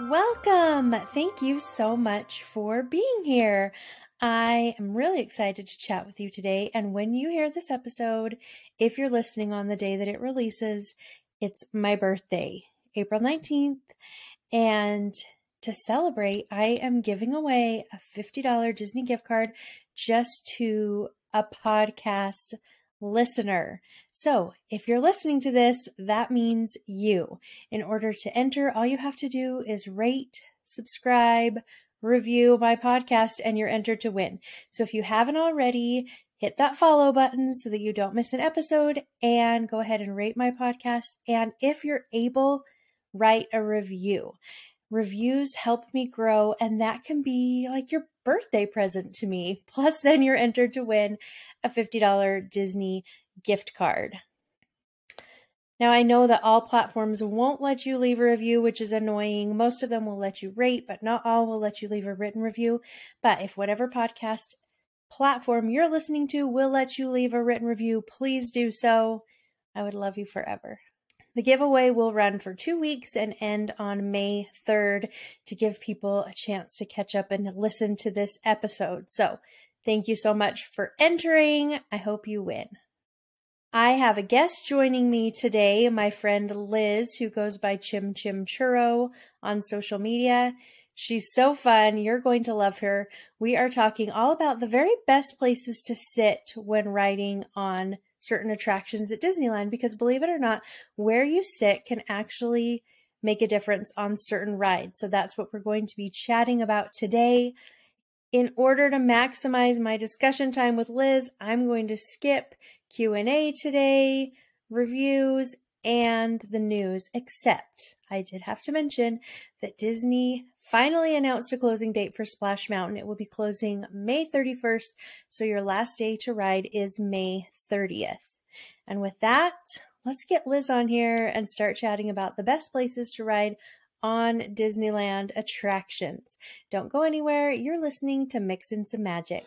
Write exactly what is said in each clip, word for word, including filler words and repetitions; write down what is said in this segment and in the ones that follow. Welcome! Thank you so much for being here. I am really excited to chat with you today, and when you hear this episode, if you're listening on the day that it releases, it's my birthday, April nineteenth, and to celebrate, I am giving away a fifty dollars Disney gift card just to a podcast listener. So if you're listening to this, that means you. In order to enter, all you have to do is rate, subscribe, review my podcast, and you're entered to win. So if you haven't already, hit that follow button so that you don't miss an episode, and go ahead and rate my podcast. And if you're able, write a review. Reviews help me grow, and that can be like your birthday present to me. Plus, then you're entered to win a fifty dollars Disney gift card. Now, I know that all platforms won't let you leave a review, which is annoying. Most of them will let you rate, but not all will let you leave a written review. But if whatever podcast platform you're listening to will let you leave a written review, please do so. I would love you forever. The giveaway will run for two weeks and end on May third to give people a chance to catch up and listen to this episode. So thank you so much for entering. I hope you win. I have a guest joining me today, my friend Liz, who goes by Chim Chim Churro on social media. She's so fun. You're going to love her. We are talking all about the very best places to sit when riding on certain attractions at Disneyland, because believe it or not, where you sit can actually make a difference on certain rides. So that's what we're going to be chatting about today. In order to maximize my discussion time with Liz, I'm going to skip Q and A today, reviews, and the news, except I did have to mention that Disney finally announced a closing date for Splash Mountain. It will be closing May thirty-first, so your last day to ride is May thirtieth. And with that, let's get Liz on here and start chatting about the best places to ride on Disneyland attractions. Don't go anywhere. You're listening to Mix In Some Magic.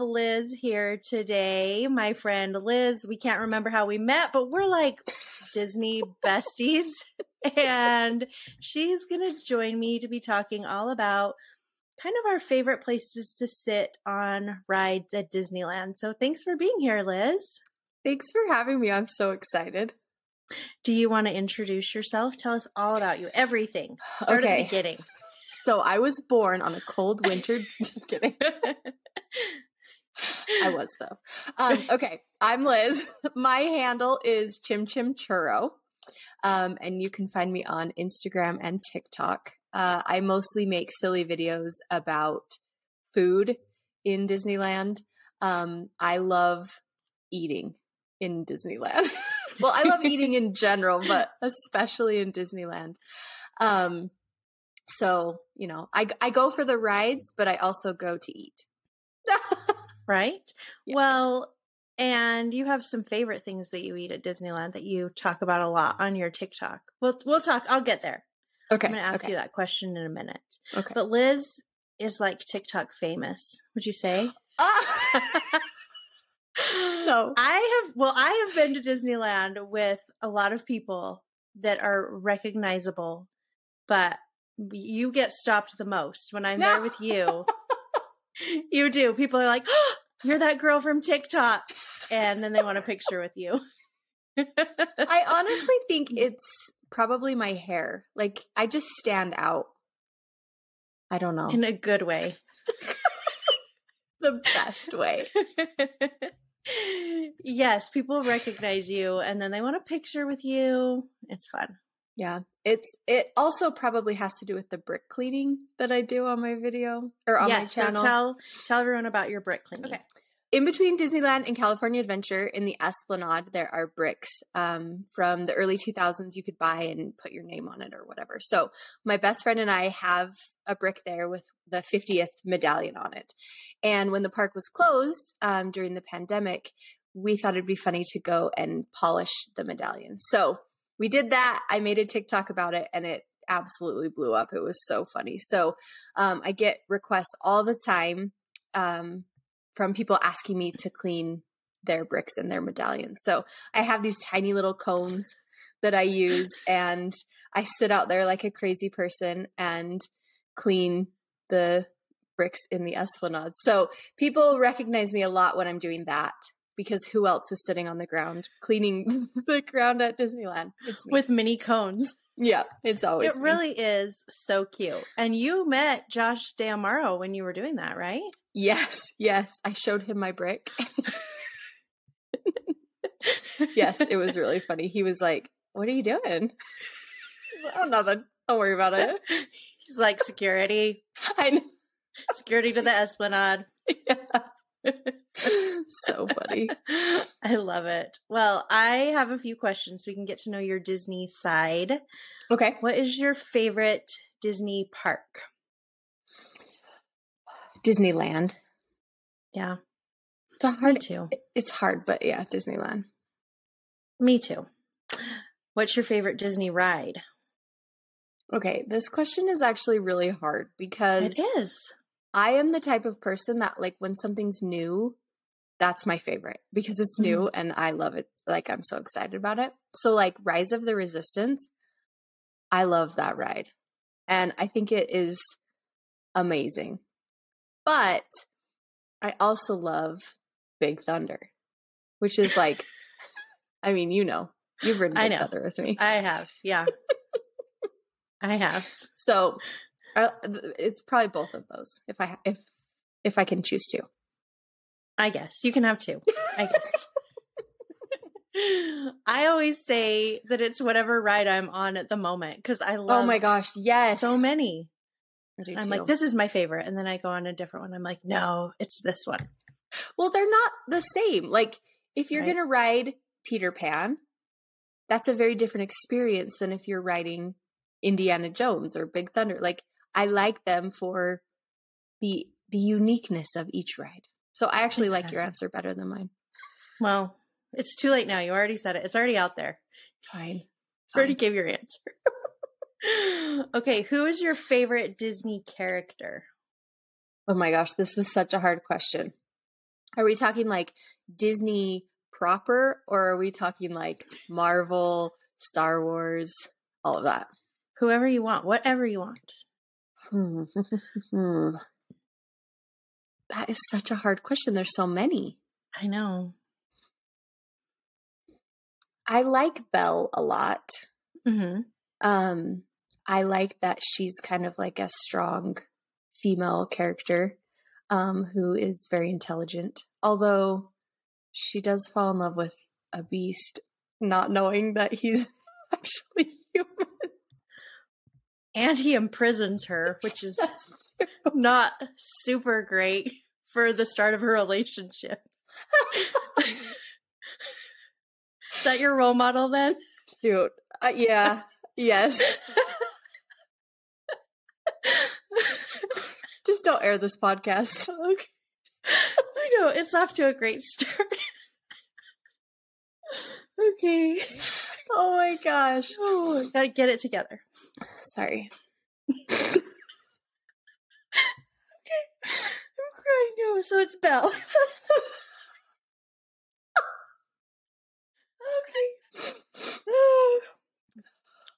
Liz here today, my friend Liz. We can't remember how we met, but we're like Disney besties, and she's gonna join me to be talking all about kind of our favorite places to sit on rides at Disneyland. So thanks for being here, Liz. Thanks for having me. I'm so excited. Do you want to introduce yourself? Tell us all about you, everything. Start okay. At the beginning. So I was born on a cold winter. Just kidding. I was though. Um, okay. I'm Liz. My handle is Chim Chim Churro. Um, and you can find me on Instagram and TikTok. Uh, I mostly make silly videos about food in Disneyland. Um, I love eating in Disneyland. Well, I love eating in general, but especially in Disneyland. Um, so, you know, I, I go for the rides, but I also go to eat. Right? Yeah. Well, and you have some favorite things that you eat at Disneyland that you talk about a lot on your TikTok. We'll we'll talk. I'll get there. Okay. I'm going to ask okay. you that question in a minute. Okay. But Liz is like TikTok famous, would you say? Uh, no. I have, well, I have been to Disneyland with a lot of people that are recognizable, but you get stopped the most when I'm no. there with you. You do. People are like, oh, you're that girl from TikTok. And then they want a picture with you. I honestly think it's probably my hair. Like, I just stand out. I don't know. In a good way. The best way. Yes, people recognize you and then they want a picture with you. It's fun. Yeah. It's it also probably has to do with the brick cleaning that I do on my video or on yes, my channel. So tell tell everyone about your brick cleaning. Okay. In between Disneyland and California Adventure in the Esplanade, there are bricks um, from the early two thousands you could buy and put your name on it or whatever. So my best friend and I have a brick there with the fiftieth medallion on it. And when the park was closed um, during the pandemic, we thought it'd be funny to go and polish the medallion. So we did that. I made a TikTok about it and it absolutely blew up. It was so funny. So um, I get requests all the time um, from people asking me to clean their bricks and their medallions. So I have these tiny little cones that I use and I sit out there like a crazy person and clean the bricks in the Esplanade. So people recognize me a lot when I'm doing that, because who else is sitting on the ground cleaning the ground at Disneyland? It's me. With mini cones. Yeah, it's always It me. Really is so cute. And you met Josh DeAmaro when you were doing that, right? Yes, yes. I showed him my brick. Yes, it was really funny. He was like, what are you doing? Oh, nothing. Don't worry about it. He's like, security. I know. Security to the Esplanade. Yeah. So funny. I love it. Well, I have a few questions so we can get to know your Disney side. Okay. What is your favorite Disney park? Disneyland. Yeah. It's a hard Me too. It, it's hard, but yeah, Disneyland. Me too. What's your favorite Disney ride? Okay, this question is actually really hard because it is. I am the type of person that, like, when something's new, that's my favorite because it's new mm-hmm. and I love it. Like, I'm so excited about it. So, like, Rise of the Resistance, I love that ride. And I think it is amazing. But I also love Big Thunder, which is like, I mean, you know, you've ridden Big Thunder with me. I have. Yeah. I have. So... it's probably both of those if I if if I can choose two. I guess you can have two. I guess. I always say that it's whatever ride I'm on at the moment because I love. Oh my gosh! Yes, so many. I do I'm too. Like, this is my favorite, and then I go on a different one. I'm like, no, it's this one. Well, they're not the same. Like, if you're right. gonna ride Peter Pan, that's a very different experience than if you're riding Indiana Jones or Big Thunder. Like. I like them for the the uniqueness of each ride. So I actually exactly. like your answer better than mine. Well, it's too late now. You already said it. It's already out there. Fine. You already gave your answer. Okay. Who is your favorite Disney character? Oh my gosh. This is such a hard question. Are we talking like Disney proper or are we talking like Marvel, Star Wars, all of that? Whoever you want. Whatever you want. Hmm. That is such a hard question. There's so many. I know. I like Belle a lot. Mm-hmm. Um, I like that she's kind of like a strong female character um, who is very intelligent. Although she does fall in love with a beast, not knowing that he's actually human. And he imprisons her, which is not super great for the start of her relationship. Is that your role model then? Dude. Uh, yeah. Yes. Just don't air this podcast. Okay. I know. It's off to a great start. Okay. Oh my gosh. Oh, gotta get it together. Sorry. Okay. I'm crying now, so it's Belle. Okay. Oh.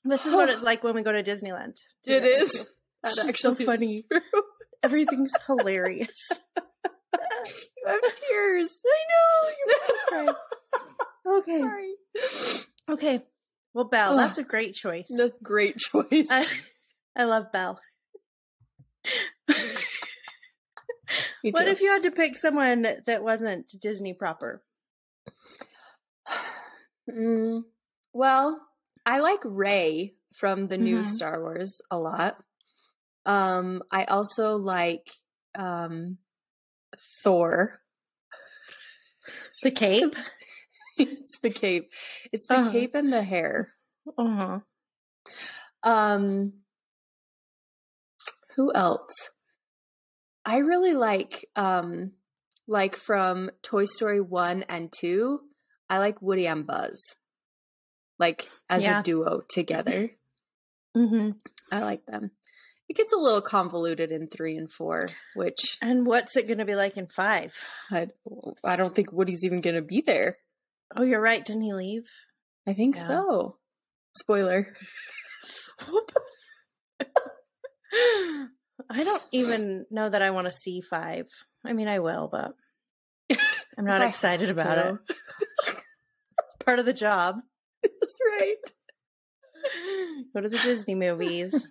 This is what it's like when we go to Disneyland. It is. That's actually so funny. Everything's hilarious. You have tears. I know. You're crying. Okay. Sorry. Okay. Well, Belle, oh, that's a great choice. That's a great choice. I, I love Belle. What if you had to pick someone that wasn't Disney proper? Mm, well, I like Rey from the new mm-hmm. Star Wars a lot. Um, I also like um, Thor. The cape? It's the cape. It's the uh-huh. cape and the hair. Uh-huh. Um, who else? I really like, um, like from Toy Story one and two, I like Woody and Buzz. Like as yeah. a duo together. Mm-hmm. I like them. It gets a little convoluted in three and four, which... And what's it going to be like in five? I, I don't think Woody's even going to be there. Oh, you're right. Didn't he leave? I think yeah. so. Spoiler. I don't even know that I want to see five. I mean, I will, but I'm not excited about it. It's part of the job. That's right. Go to the Disney movies.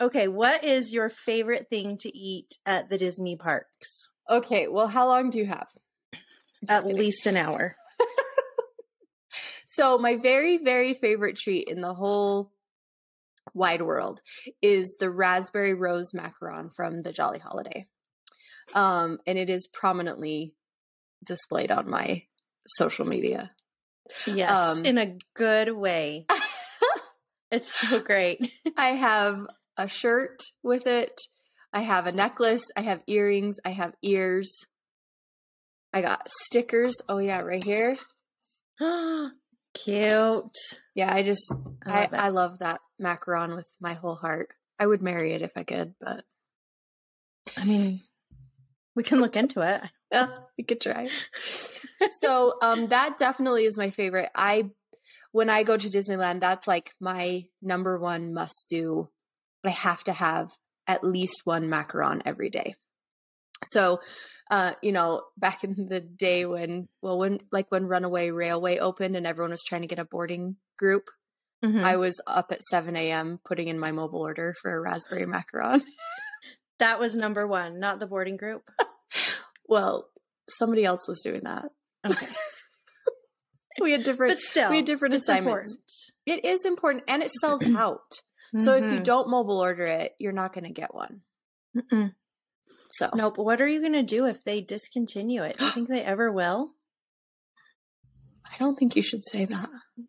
Okay, what is your favorite thing to eat at the Disney parks? Okay, well, how long do you have? At kidding. least an hour. So my very, very favorite treat in the whole wide world is the raspberry rose macaron from the Jolly Holiday. Um, and it is prominently displayed on my social media. Yes, um, in a good way. It's so great. I have a shirt with it. I have a necklace. I have earrings. I have ears. I got stickers. Oh, yeah, right here. Cute. Yeah, I just, I love, I, I love that macaron with my whole heart. I would marry it if I could, but. I mean, we can look into it. Yeah, we could try. So um, that definitely is my favorite. I, when I go to Disneyland, that's like my number one must do. I have to have at least one macaron every day. So, uh, you know, back in the day when, well, when like when Runaway Railway opened and everyone was trying to get a boarding group, mm-hmm. I was up at seven a.m. putting in my mobile order for a raspberry macaron. That was number one, not the boarding group. Well, somebody else was doing that. Okay. we had different, but still, we had different assignments. Important. It is important, and it sells out. Mm-hmm. So if you don't mobile order it, you're not going to get one. Mm-mm. So nope. What are you going to do if they discontinue it? Do you think they ever will? I don't think you should say that.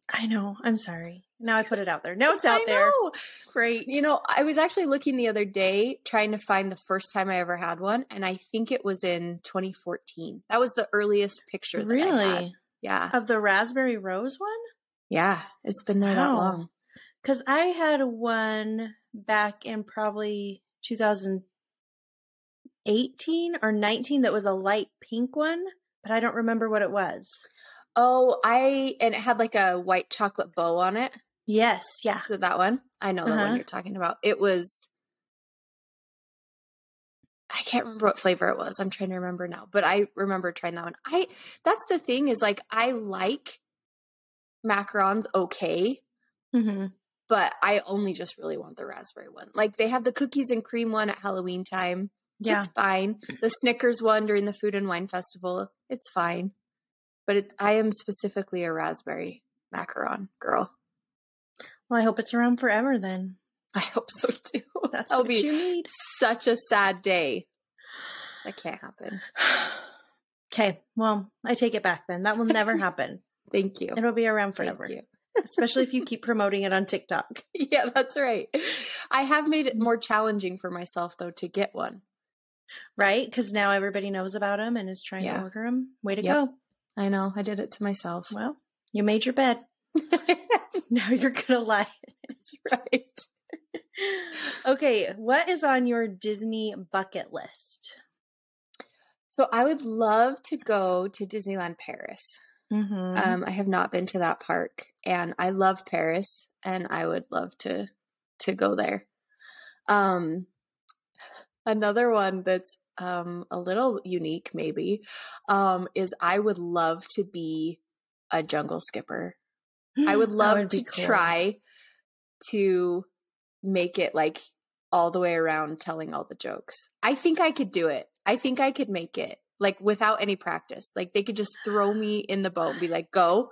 I know. I'm sorry. Now I put it out there. Now it's out I there. Know. Great. You know, I was actually looking the other day trying to find the first time I ever had one, and I think it was in twenty fourteen. That was the earliest picture that really? I had. Yeah. Of the raspberry rose one? Yeah. It's been there wow. that long. Because I had one back in probably two thousand eighteen or nineteen that was a light pink one, but I don't remember what it was. Oh, I and it had like a white chocolate bow on it. Yes, yeah. So that one. I know the uh-huh. one you're talking about. It was I can't remember what flavor it was. I'm trying to remember now, but I remember trying that one. I that's the thing is like I like macarons okay. Mm-hmm. But I only just really want the raspberry one. Like they have the cookies and cream one at Halloween time. Yeah. It's fine. The Snickers one during the Food and Wine Festival. It's fine. But it, I am specifically a raspberry macaron girl. Well, I hope it's around forever then. I hope so too. That's That'll what be you need. Such a sad day. That can't happen. Okay. Well, I take it back then. That will never happen. Thank you. It'll be around forever. Thank you. Especially if you keep promoting it on TikTok. Yeah, that's right. I have made it more challenging for myself, though, to get one. Right? Because now everybody knows about them and is trying yeah. to order them. Way to yep. go. I know. I did it to myself. Well, you made your bed. Now you're going to lie. That's right. Okay. What is on your Disney bucket list? So I would love to go to Disneyland Paris. Mm-hmm. Um, I have not been to that park, and I love Paris, and I would love to to go there. Um, another one that's um a little unique, maybe, um, is I would love to be a jungle skipper. I would love would to cool. try to make it like all the way around, telling all the jokes. I think I could do it. I think I could make it. Like without any practice, like they could just throw me in the boat and be like, go.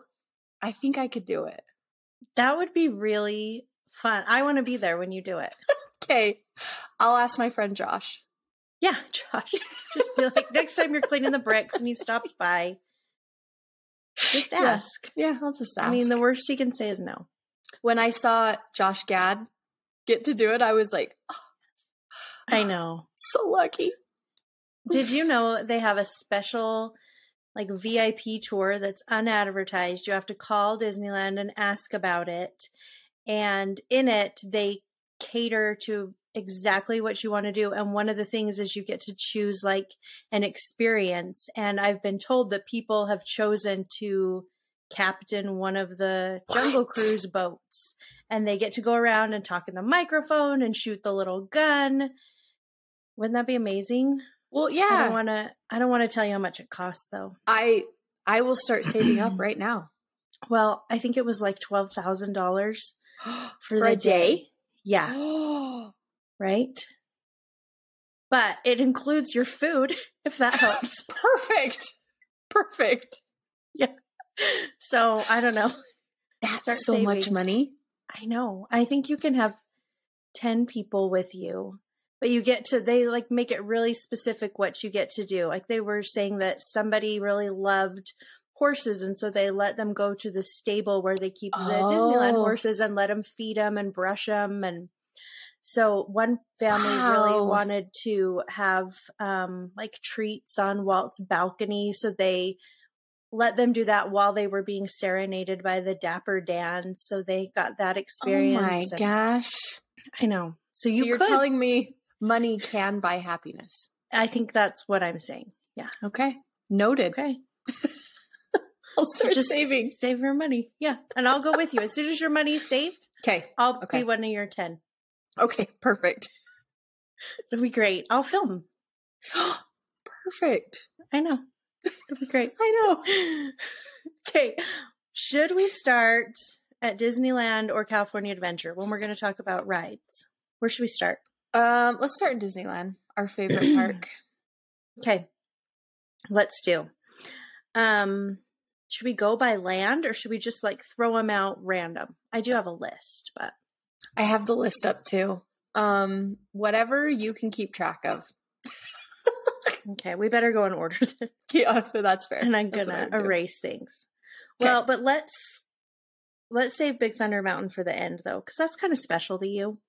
I think I could do it. That would be really Fun. I want to be there when you do it. Okay. I'll ask my friend Josh. Yeah, Josh. Just be like, next time you're cleaning the bricks and he stops by, just ask. Yeah, yeah, I'll just ask. I mean, the worst he can say is no. When I saw Josh Gad get to do it, I was like, oh, I know. So lucky. Did you know they have a special like V I P tour that's unadvertised? You have to call Disneyland and ask about it. And in it, they cater to exactly what you want to do. And one of the things is you get to choose like an experience. And I've been told that people have chosen to captain one of the what? Jungle Cruise boats. And they get to go around and talk in the microphone and shoot the little gun. Wouldn't that be amazing? Well, yeah. I don't want to I don't want to tell you how much it costs, though. I I will start saving up right now. Well, I think it was like twelve thousand dollars for, for the a day. day. Yeah. Right? But it includes your food, if that helps. Perfect. Perfect. Yeah. So, I don't know. That's start so saving. Much money. I know. I think you can have ten people with you. But you get to, they like make it really specific what you get to do. Like they were saying that somebody really loved horses. And so they let them go to the stable where they keep oh. the Disneyland horses and let them feed them and brush them. And so one family wow. really wanted to have um, like treats on Walt's balcony. So they let them do that while they were being serenaded by the Dapper Dan. So they got that experience. Oh my and, gosh. I know. So, you so you're could. telling me. Money can buy happiness. I think that's what I'm saying. Yeah. Okay. Noted. Okay. I'll start just saving. Save your money. Yeah. And I'll go with you. As soon as your money's saved, okay. I'll okay. be one of your ten. Okay. Perfect. It'll be great. I'll film. Perfect. I know. It'll be great. I know. Okay. Should we start at Disneyland or California Adventure when we're going to talk about rides? Where should we start? Um, let's start in Disneyland, our favorite park. Okay. Let's do. Um, should we go by land or should we just like throw them out random? I do have a list, but. I have the list up too. Um, whatever you can keep track of. Okay. We better go in order then. Yeah, that's fair. And I'm going to erase things. Okay. Well, but let's, let's save Big Thunder Mountain for the end though. Cause that's kind of special to you.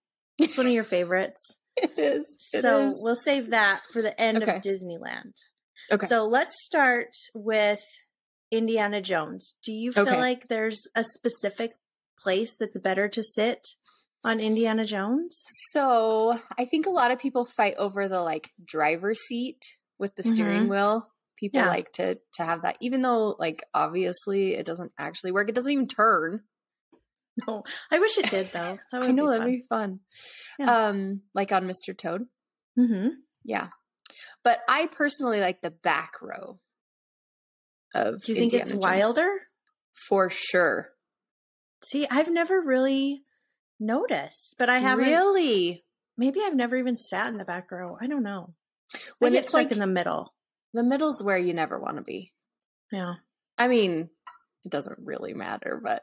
It's one of your favorites. It is. It so is. We'll save that for the end okay. of Disneyland. Okay. So let's start with Indiana Jones. Do you feel okay. like there's a specific place that's better to sit on Indiana Jones? So I think a lot of people fight over the like driver's seat with the steering mm-hmm. wheel. People yeah. like to, to have that, even though like obviously it doesn't actually work. It doesn't even turn. No, I wish it did though. That would I know be that'd fun. be fun. Yeah. Um, like on Mister Toad. Mm-hmm. Yeah, but I personally like the back row. Of do you think Indiana it's Jones. Wilder? For sure. See, I've never really noticed, but I haven't really. Maybe I've never even sat in the back row. I don't know. When it's like in the middle, the middle's where you never want to be. Yeah, I mean. It doesn't really matter, but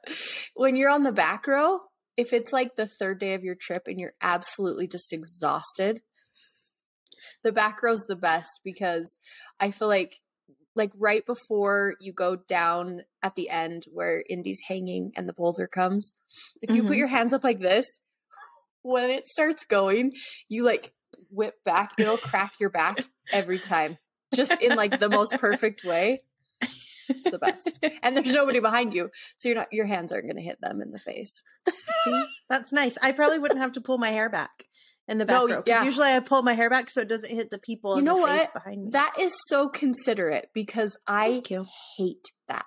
when you're on the back row, if it's like the third day of your trip and you're absolutely just exhausted, the back row's the best because I feel like like right before you go down at the end where Indy's hanging and the boulder comes, if you mm-hmm. put your hands up like this, when it starts going, you like whip back, it'll crack your back every time, just in like the most perfect way. It's the best. And there's nobody behind you. So you're not, your hands aren't going to hit them in the face. See? That's nice. I probably wouldn't have to pull my hair back in the back no, row. Yeah. Usually I pull my hair back so it doesn't hit the people you in know the what? Face behind me. That is so considerate because I hate that.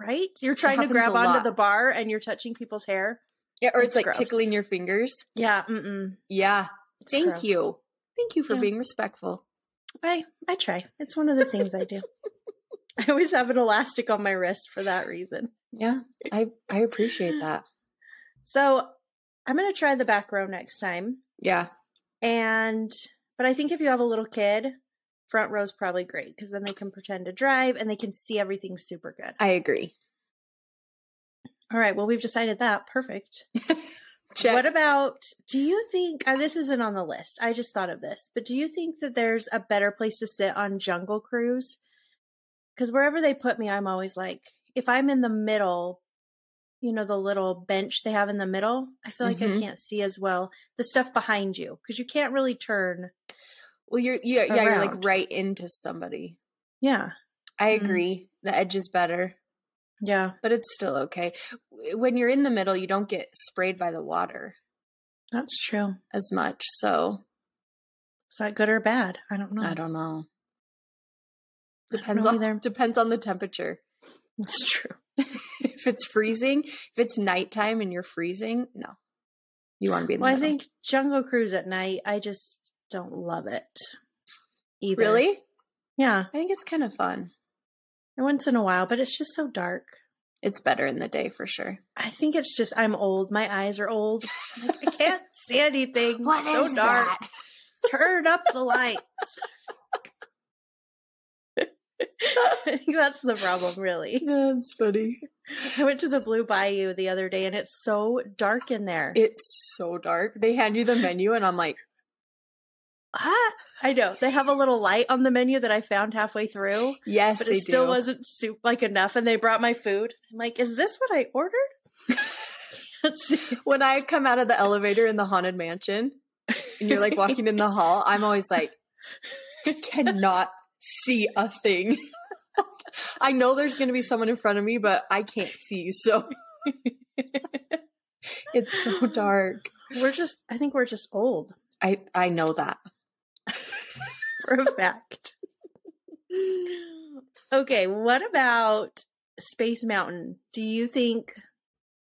Right? You're trying to grab onto the bar and you're touching people's hair. Yeah. Or it's, it's like gross. Tickling your fingers. Yeah. Mm-mm. Yeah. It's Thank gross. you. Thank you for yeah. being respectful. I, I try. It's one of the things I do. I always have an elastic on my wrist for that reason. Yeah, I, I appreciate that. So I'm going to try the back row next time. Yeah. And, but I think if you have a little kid, front row is probably great because then they can pretend to drive and they can see everything super good. I agree. All right. Well, we've decided that. Perfect. Check. What about, do you think, uh, this isn't on the list, I just thought of this, but do you think that there's a better place to sit on Jungle Cruise? Because wherever they put me, I'm always like, if I'm in the middle, you know, the little bench they have in the middle, I feel like mm-hmm. I can't see as well the stuff behind you because you can't really turn. Well, you're, you're yeah, you're like right into somebody. Yeah. I agree. Mm-hmm. The edge is better. Yeah. But it's still okay. When you're in the middle, you don't get sprayed by the water. That's true. As much. So. Is that good or bad? I don't know. I don't know. Depends I don't know on, depends on the temperature. That's true. If it's freezing, if it's nighttime and you're freezing, no. You want to be in the well, middle. I think Jungle Cruise at night, I just don't love it either. Really? Yeah. I think it's kind of fun. Once in a while, but it's just so dark. It's better in the day for sure. I think it's just I'm old. My eyes are old. I'm like, I can't see anything. What so is dark. That? Turn up the lights. I think that's the problem, really. That's funny. I went to the Blue Bayou the other day, and it's so dark in there. It's so dark. They hand you the menu, and I'm like, ah, I know. They have a little light on the menu that I found halfway through. Yes, but it they still do. Wasn't soup like enough, and they brought my food. I'm like, is this what I ordered? Let's see. When I come out of the elevator in the Haunted Mansion, and you're like walking in the hall, I'm always like, I cannot see a thing. I know there's going to be someone in front of me, but I can't see, so it's so dark. We're just, I think we're just old. I I know that. For a fact. Okay, what about Space Mountain? Do you think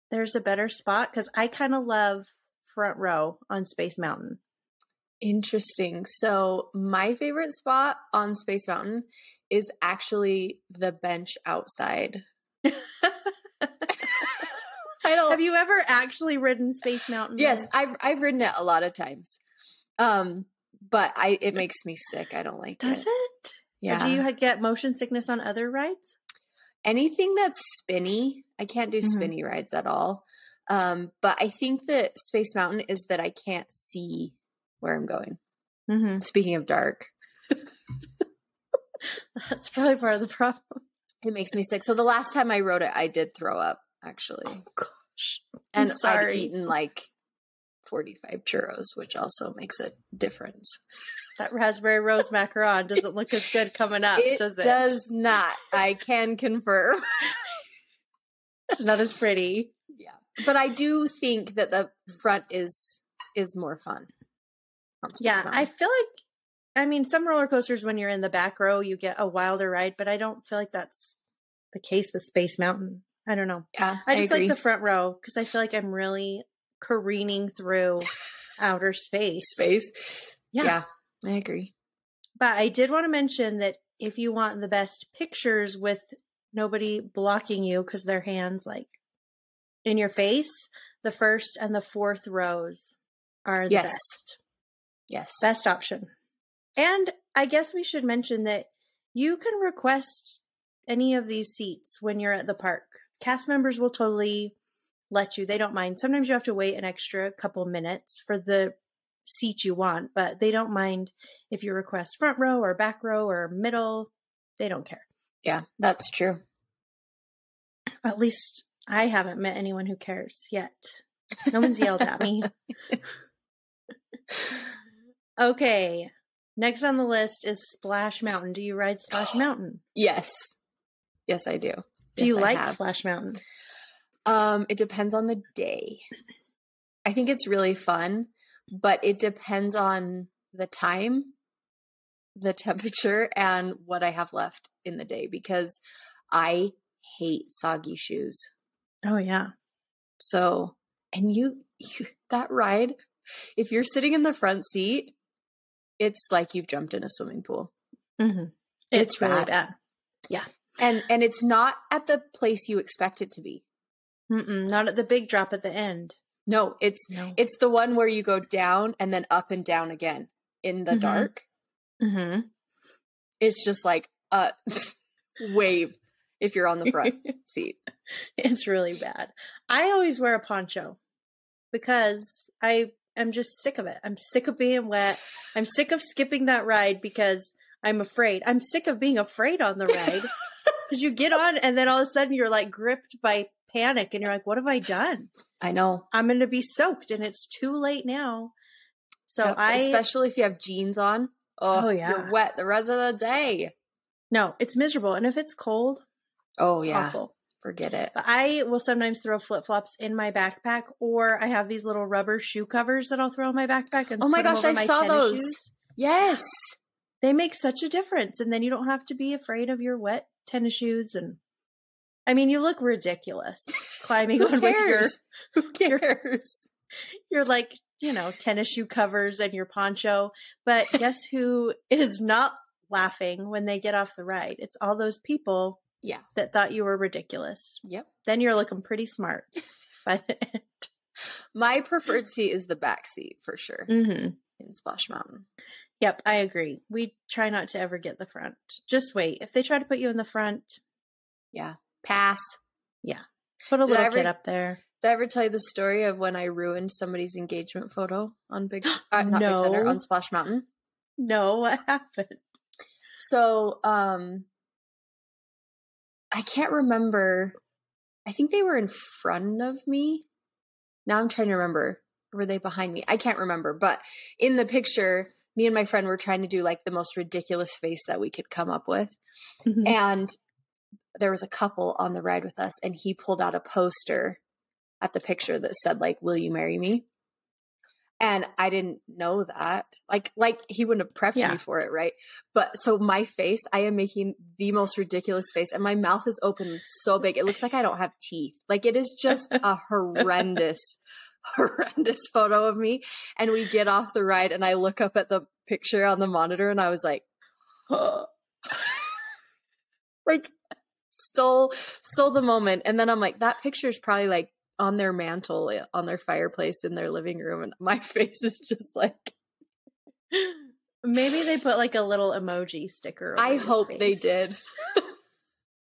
there's a better spot? Because I kind of love front row on Space Mountain. Interesting. So my favorite spot on Space Mountain is actually the bench outside. I don't... Have you ever actually ridden Space Mountain? Yes, I've I've ridden it a lot of times. Um, but I, it makes me sick. I don't like Does it. Does it? Yeah. Or do you get motion sickness on other rides? Anything that's spinny. I can't do spinny mm-hmm. rides at all. Um, but I think that Space Mountain is that I can't see where I'm going. Mm-hmm. Speaking of dark. That's probably part of the problem. It makes me sick. So the last time I rode it, I did throw up actually. Oh gosh. And I'm sorry. I'd eaten like forty-five churros, which also makes a difference. That raspberry rose macaron doesn't look as good coming up, it does it? It does not. I can confirm. It's not as pretty. Yeah. But I do think that the front is is more fun. Yeah, fun. I feel like, I mean, some roller coasters when you're in the back row, you get a wilder ride, but I don't feel like that's the case with Space Mountain. I don't know. Yeah, I just I like the front row because I feel like I'm really careening through outer space. Space. Yeah. yeah, I agree. But I did want to mention that if you want the best pictures with nobody blocking you because their hands like in your face, the first and the fourth rows are the yes. best. Yes. Best option. And I guess we should mention that you can request any of these seats when you're at the park. Cast members will totally let you. They don't mind. Sometimes you have to wait an extra couple minutes for the seat you want, but they don't mind if you request front row or back row or middle. They don't care. Yeah, that's true. At least I haven't met anyone who cares yet. No one's yelled at me. Okay. Next on the list is Splash Mountain. Do you ride Splash Mountain? Yes. Yes, I do. Do yes, you I like have. Splash Mountain? Um, it depends on the day. I think it's really fun, but it depends on the time, the temperature, and what I have left in the day because I hate soggy shoes. Oh, yeah. So, and you, you that ride, if you're sitting in the front seat, it's like you've jumped in a swimming pool. Mm-hmm. It's, it's bad. really bad. Yeah. And and it's not at the place you expect it to be. Mm-mm, not at the big drop at the end. No, it's no. it's the one where you go down and then up and down again in the mm-hmm. dark. Mm-hmm. It's just like a wave if you're on the front seat. It's really bad. I always wear a poncho. because I am just sick of it. I'm sick of being wet. I'm sick of skipping that ride because I'm afraid. I'm sick of being afraid on the ride because you get on and then all of a sudden you're like gripped by panic and you're like, what have I done? I know. I'm going to be soaked and it's too late now. So yep, I, especially if you have jeans on, oh, oh yeah, you're wet the rest of the day. No, it's miserable. And if it's cold, oh it's yeah, awful. Forget it. But I will sometimes throw flip-flops in my backpack, or I have these little rubber shoe covers that I'll throw in my backpack. And oh my gosh, I saw those. Shoes. Yes. They make such a difference. And then you don't have to be afraid of your wet tennis shoes. And I mean, you look ridiculous climbing on with your, who cares? You're like, you know, tennis shoe covers and your poncho. But guess who is not laughing when they get off the ride? It's all those people. Yeah. That thought you were ridiculous. Yep. Then you're looking pretty smart by the end. My preferred seat is the back seat for sure. Mm-hmm. In Splash Mountain. Yep, I agree. We try not to ever get the front. Just wait. If they try to put you in the front. Yeah. Pass. Yeah. Put a did little ever, kid up there. Did I ever tell you the story of when I ruined somebody's engagement photo on Big, uh, not no. Big Thunder, on Splash Mountain? No, what happened? So, um... I can't remember. I think they were in front of me. Now I'm trying to remember. Were they behind me? I can't remember. But in the picture, me and my friend were trying to do like the most ridiculous face that we could come up with. Mm-hmm. And there was a couple on the ride with us, and he pulled out a poster at the picture that said like, "Will you marry me?" And I didn't know that. Like, like he wouldn't have prepped yeah. me for it, right? But so my face, I am making the most ridiculous face. And my mouth is open so big. It looks like I don't have teeth. Like, it is just a horrendous, horrendous photo of me. And we get off the ride and I look up at the picture on the monitor and I was like, oh. like, stole, stole the moment. And then I'm like, that picture is probably like, on their mantle, on their fireplace, in their living room. And my face is just like. Maybe they put like a little emoji sticker. I hope face. They did.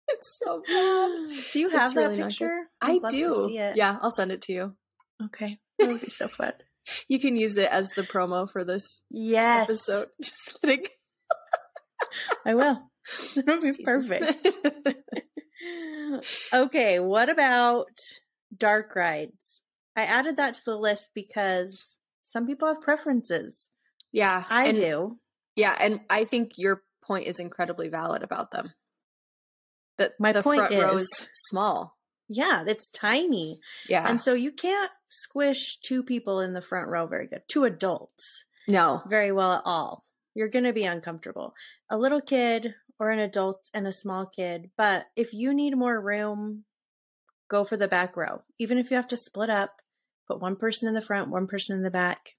It's so bad. Do you have it's that really picture? I do. Yeah. I'll send it to you. Okay. That would be so fun. You can use it as the promo for this yes. episode. Just kidding. I will. That would be perfect. Okay. What about dark rides? I added that to the list because some people have preferences. Yeah. I and, do. Yeah. And I think your point is incredibly valid about them. That my the point front is, row is small. Yeah. It's tiny. Yeah. And so you can't squish two people in the front row very good. Two adults. No. Very well at all. You're going to be uncomfortable. A little kid or an adult and a small kid. But if you need more room, go for the back row. Even if you have to split up, put one person in the front, one person in the back.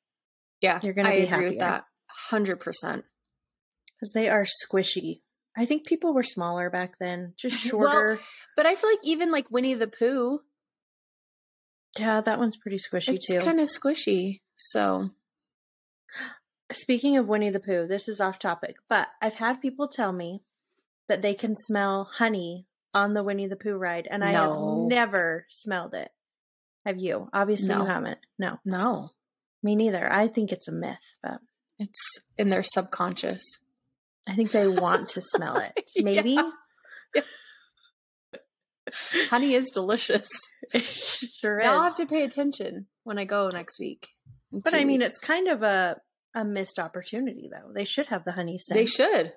Yeah, you're going to be happier. I agree with that one hundred percent. Because they are squishy. I think people were smaller back then, just shorter. Well, but I feel like even like Winnie the Pooh. Yeah, that one's pretty squishy it's too. It's kind of squishy. So, speaking of Winnie the Pooh, this is off topic, but I've had people tell me that they can smell honey on the Winnie the Pooh ride, and no. I have never smelled it. Have you? Obviously, no. You haven't. No. No. Me neither. I think it's a myth, but it's in their subconscious. I think they want to smell it. Maybe. Yeah. Yeah. Honey is delicious. It sure now is. I'll have to pay attention when I go next week. But I mean, weeks. It's kind of a, a missed opportunity, though. They should have the honey scent. They should.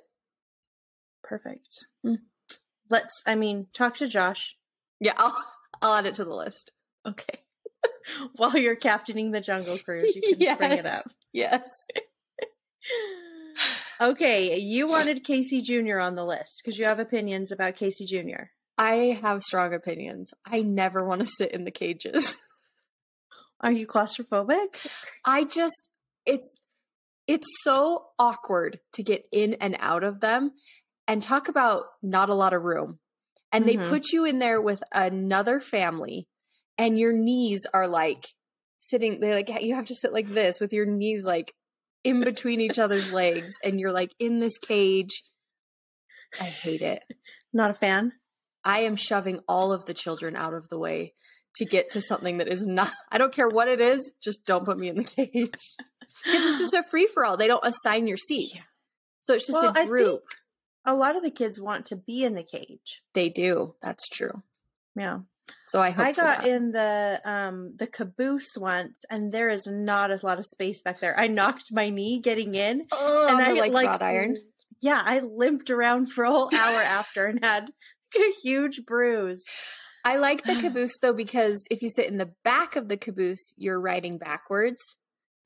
Perfect. Mm. Let's, I mean, talk to Josh. Yeah, I'll, I'll add it to the list. Okay. While you're captaining the Jungle Cruise, you can yes. bring it up. Yes. Okay, you wanted Casey Junior on the list because you have opinions about Casey Junior I have strong opinions. I never want to sit in the cages. Are you claustrophobic? I just, it's, it's so awkward to get in and out of them. And talk about not a lot of room. And mm-hmm. they put you in there with another family and your knees are like sitting, they're like, you have to sit like this with your knees like in between each other's legs. And you're like in this cage. I hate it. Not a fan. I am shoving all of the children out of the way to get to something that is not, I don't care what it is, just don't put me in the cage. Because it's just a free-for-all. They don't assign your seats. Yeah. So it's just well, a group. I think a lot of the kids want to be in the cage. They do. That's true. Yeah. So I hope I got in the um the caboose once, and there is not a lot of space back there. I knocked my knee getting in, oh, and I like, like wrought iron. Yeah, I limped around for a whole hour after and had a huge bruise. I like the caboose though, because if you sit in the back of the caboose, you're riding backwards,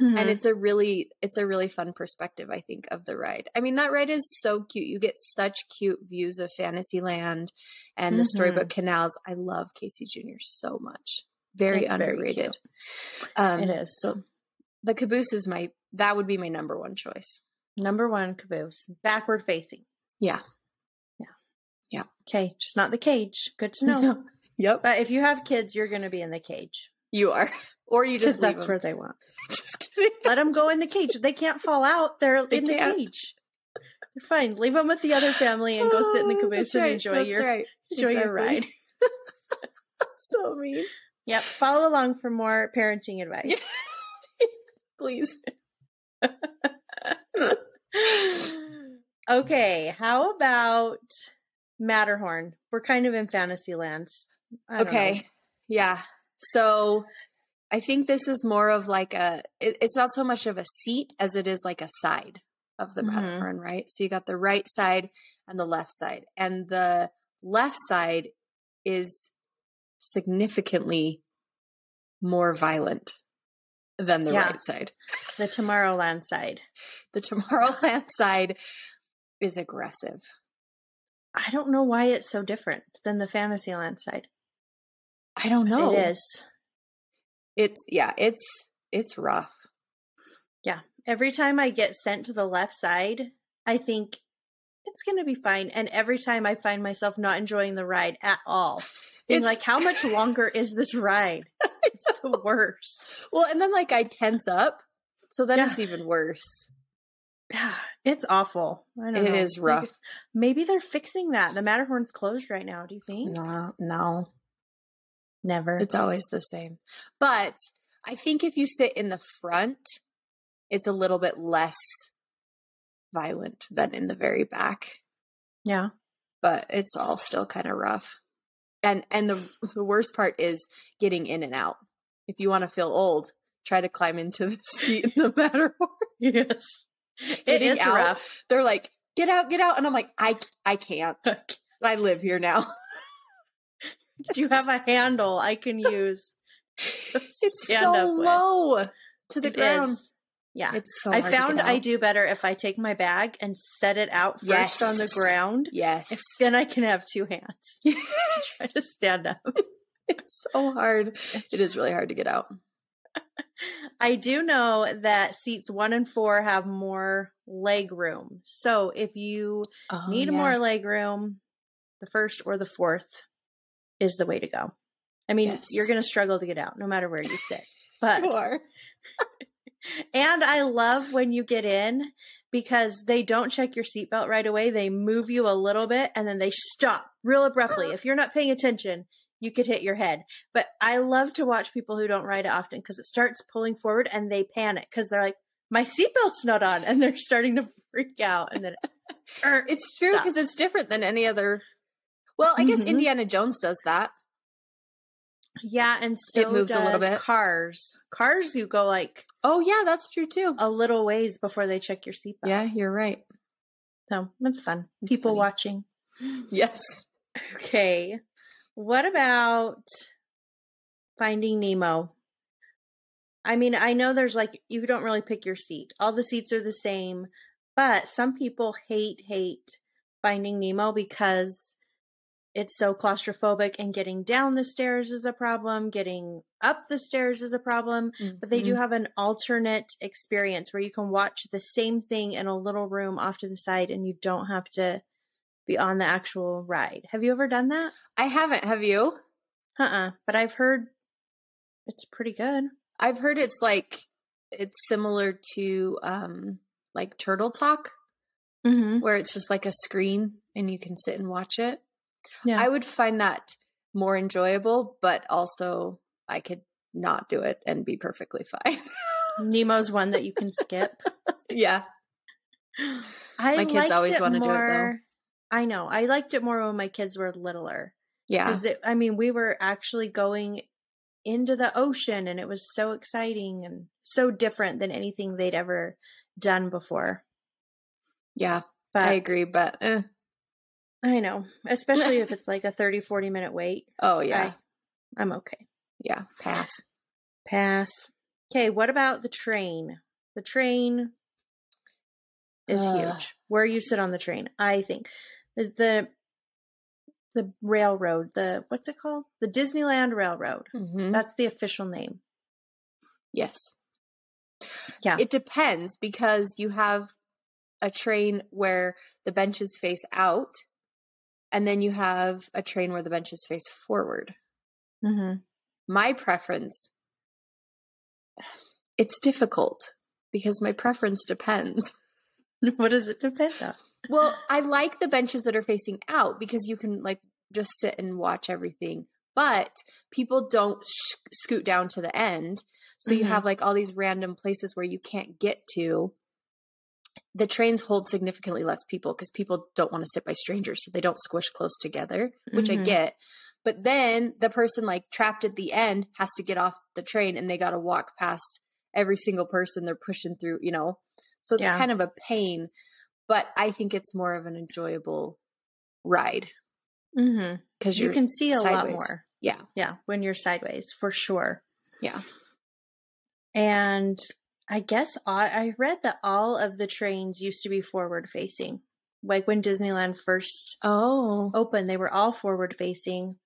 mm-hmm. and it's a really it's a really fun perspective, I think, of the ride. I mean, that ride is so cute. You get such cute views of Fantasyland and mm-hmm. the Storybook Canals. I love Casey Junior so much. Very it's underrated. Very um, it is. So the caboose is my that would be my number one choice. Number one caboose, backward facing. Yeah. Yeah. Yeah. Okay. Just not the cage. Good to know. No. Yep. But if you have kids, you're going to be in the cage. You are. Or you just leave that's them. Where they want. Just kidding. Let them go in the cage. They can't fall out. They're they in can't. the cage. You're fine. Leave them with the other family and go oh, sit in the caboose and right. enjoy that's your right. enjoy exactly. your ride. So mean. Yep. Follow along for more parenting advice. Please. Okay, how about Matterhorn? We're kind of in Fantasyland. Okay, know. yeah. So I think this is more of like a, it, it's not so much of a seat as it is like a side of the Matterhorn, mm-hmm. right? So you got the right side and the left side. And the left side is significantly more violent than the yeah. right side. The Tomorrowland side. The Tomorrowland side is aggressive. I don't know why it's so different than the Fantasyland side. I don't know. It is. It's, yeah, it's, it's rough. Yeah. Every time I get sent to the left side, I think it's going to be fine. And every time I find myself not enjoying the ride at all. Being like, how much longer is this ride? It's the worst. Well, and then like I tense up. So then yeah. it's even worse. Yeah, it's awful. I don't it know. is rough. Like, maybe they're fixing that. The Matterhorn's closed right now. Do you think? No, no. Never. It's always the same. But I think if you sit in the front, it's a little bit less violent than in the very back. Yeah. But it's all still kind of rough. And and the the worst part is getting in and out. If you want to feel old, try to climb into the seat in the Matterhorn. Yes. It is out. rough. They're like, get out, get out. And I'm like, I, I can't. I live here now. Do you have a handle I can use? It's so low with. to the it ground. Is. Yeah. It's so I hard found to get out. I do better if I take my bag and set it out first yes. on the ground. Yes. If, then I can have two hands to try to stand up. It's so hard. It's, it is really hard to get out. I do know that seats one and four have more leg room. So if you oh, need yeah. more leg room, the first or the fourth is the way to go. I mean, yes. you're going to struggle to get out no matter where you sit. But you are. And I love when you get in because they don't check your seatbelt right away. They move you a little bit and then they stop real abruptly. If you're not paying attention, you could hit your head. But I love to watch people who don't ride it often because it starts pulling forward and they panic because they're like, my seatbelt's not on. And they're starting to freak out. And then it it's true because it's different than any other. Well, I mm-hmm. guess Indiana Jones does that. Yeah, and so it moves does a little bit. Cars. Cars, you go like... Oh, yeah, that's true, too. A little ways before they check your seatbelt. Yeah, you're right. So, that's fun. That's People funny. watching. Yes. Okay. What about Finding Nemo? I mean, I know there's like... You don't really pick your seat. All the seats are the same. But some people hate, hate Finding Nemo because... It's so claustrophobic, and getting down the stairs is a problem. Getting up the stairs is a problem. Mm-hmm. But they do have an alternate experience where you can watch the same thing in a little room off to the side, and you don't have to be on the actual ride. Have you ever done that? I haven't. Have you? Uh-uh. But I've heard it's pretty good. I've heard it's like it's similar to um, like Turtle Talk, mm-hmm. where it's just like a screen, and you can sit and watch it. Yeah. I would find that more enjoyable, but also I could not do it and be perfectly fine. Nemo's one that you can skip. Yeah. I my kids always want to do it though. I know. I liked it more when my kids were littler. Yeah. Because, I mean, we were actually going into the ocean and it was so exciting and so different than anything they'd ever done before. Yeah, but, I agree, but eh. I know, especially if it's like a thirty, forty minute wait. Oh, yeah. I, I'm okay. Yeah. Pass. Pass. Okay. What about the train? The train is uh, huge. Where you sit on the train, I think. The, the the railroad, the, what's it called? The Disneyland Railroad. Mm-hmm. That's the official name. Yes. Yeah. It depends because you have a train where the benches face out and then you have a train where the benches face forward. Mm-hmm. My preference, it's difficult because my preference depends. What does it depend on? Well, I like the benches that are facing out because you can like just sit and watch everything, but people don't sh- scoot down to the end. So mm-hmm. you have like all these random places where you can't get to. The trains hold significantly less people because people don't want to sit by strangers. So they don't squish close together, which mm-hmm. I get. But then the person like trapped at the end has to get off the train and they got to walk past every single person they're pushing through, you know? So it's yeah. kind of a pain, but I think it's more of an enjoyable ride. Mm-hmm. 'Cause you can see a sideways. lot more. Yeah. Yeah. When you're sideways, for sure. Yeah. And I guess I read that all of the trains used to be forward facing. Like when Disneyland first oh. opened, they were all forward facing,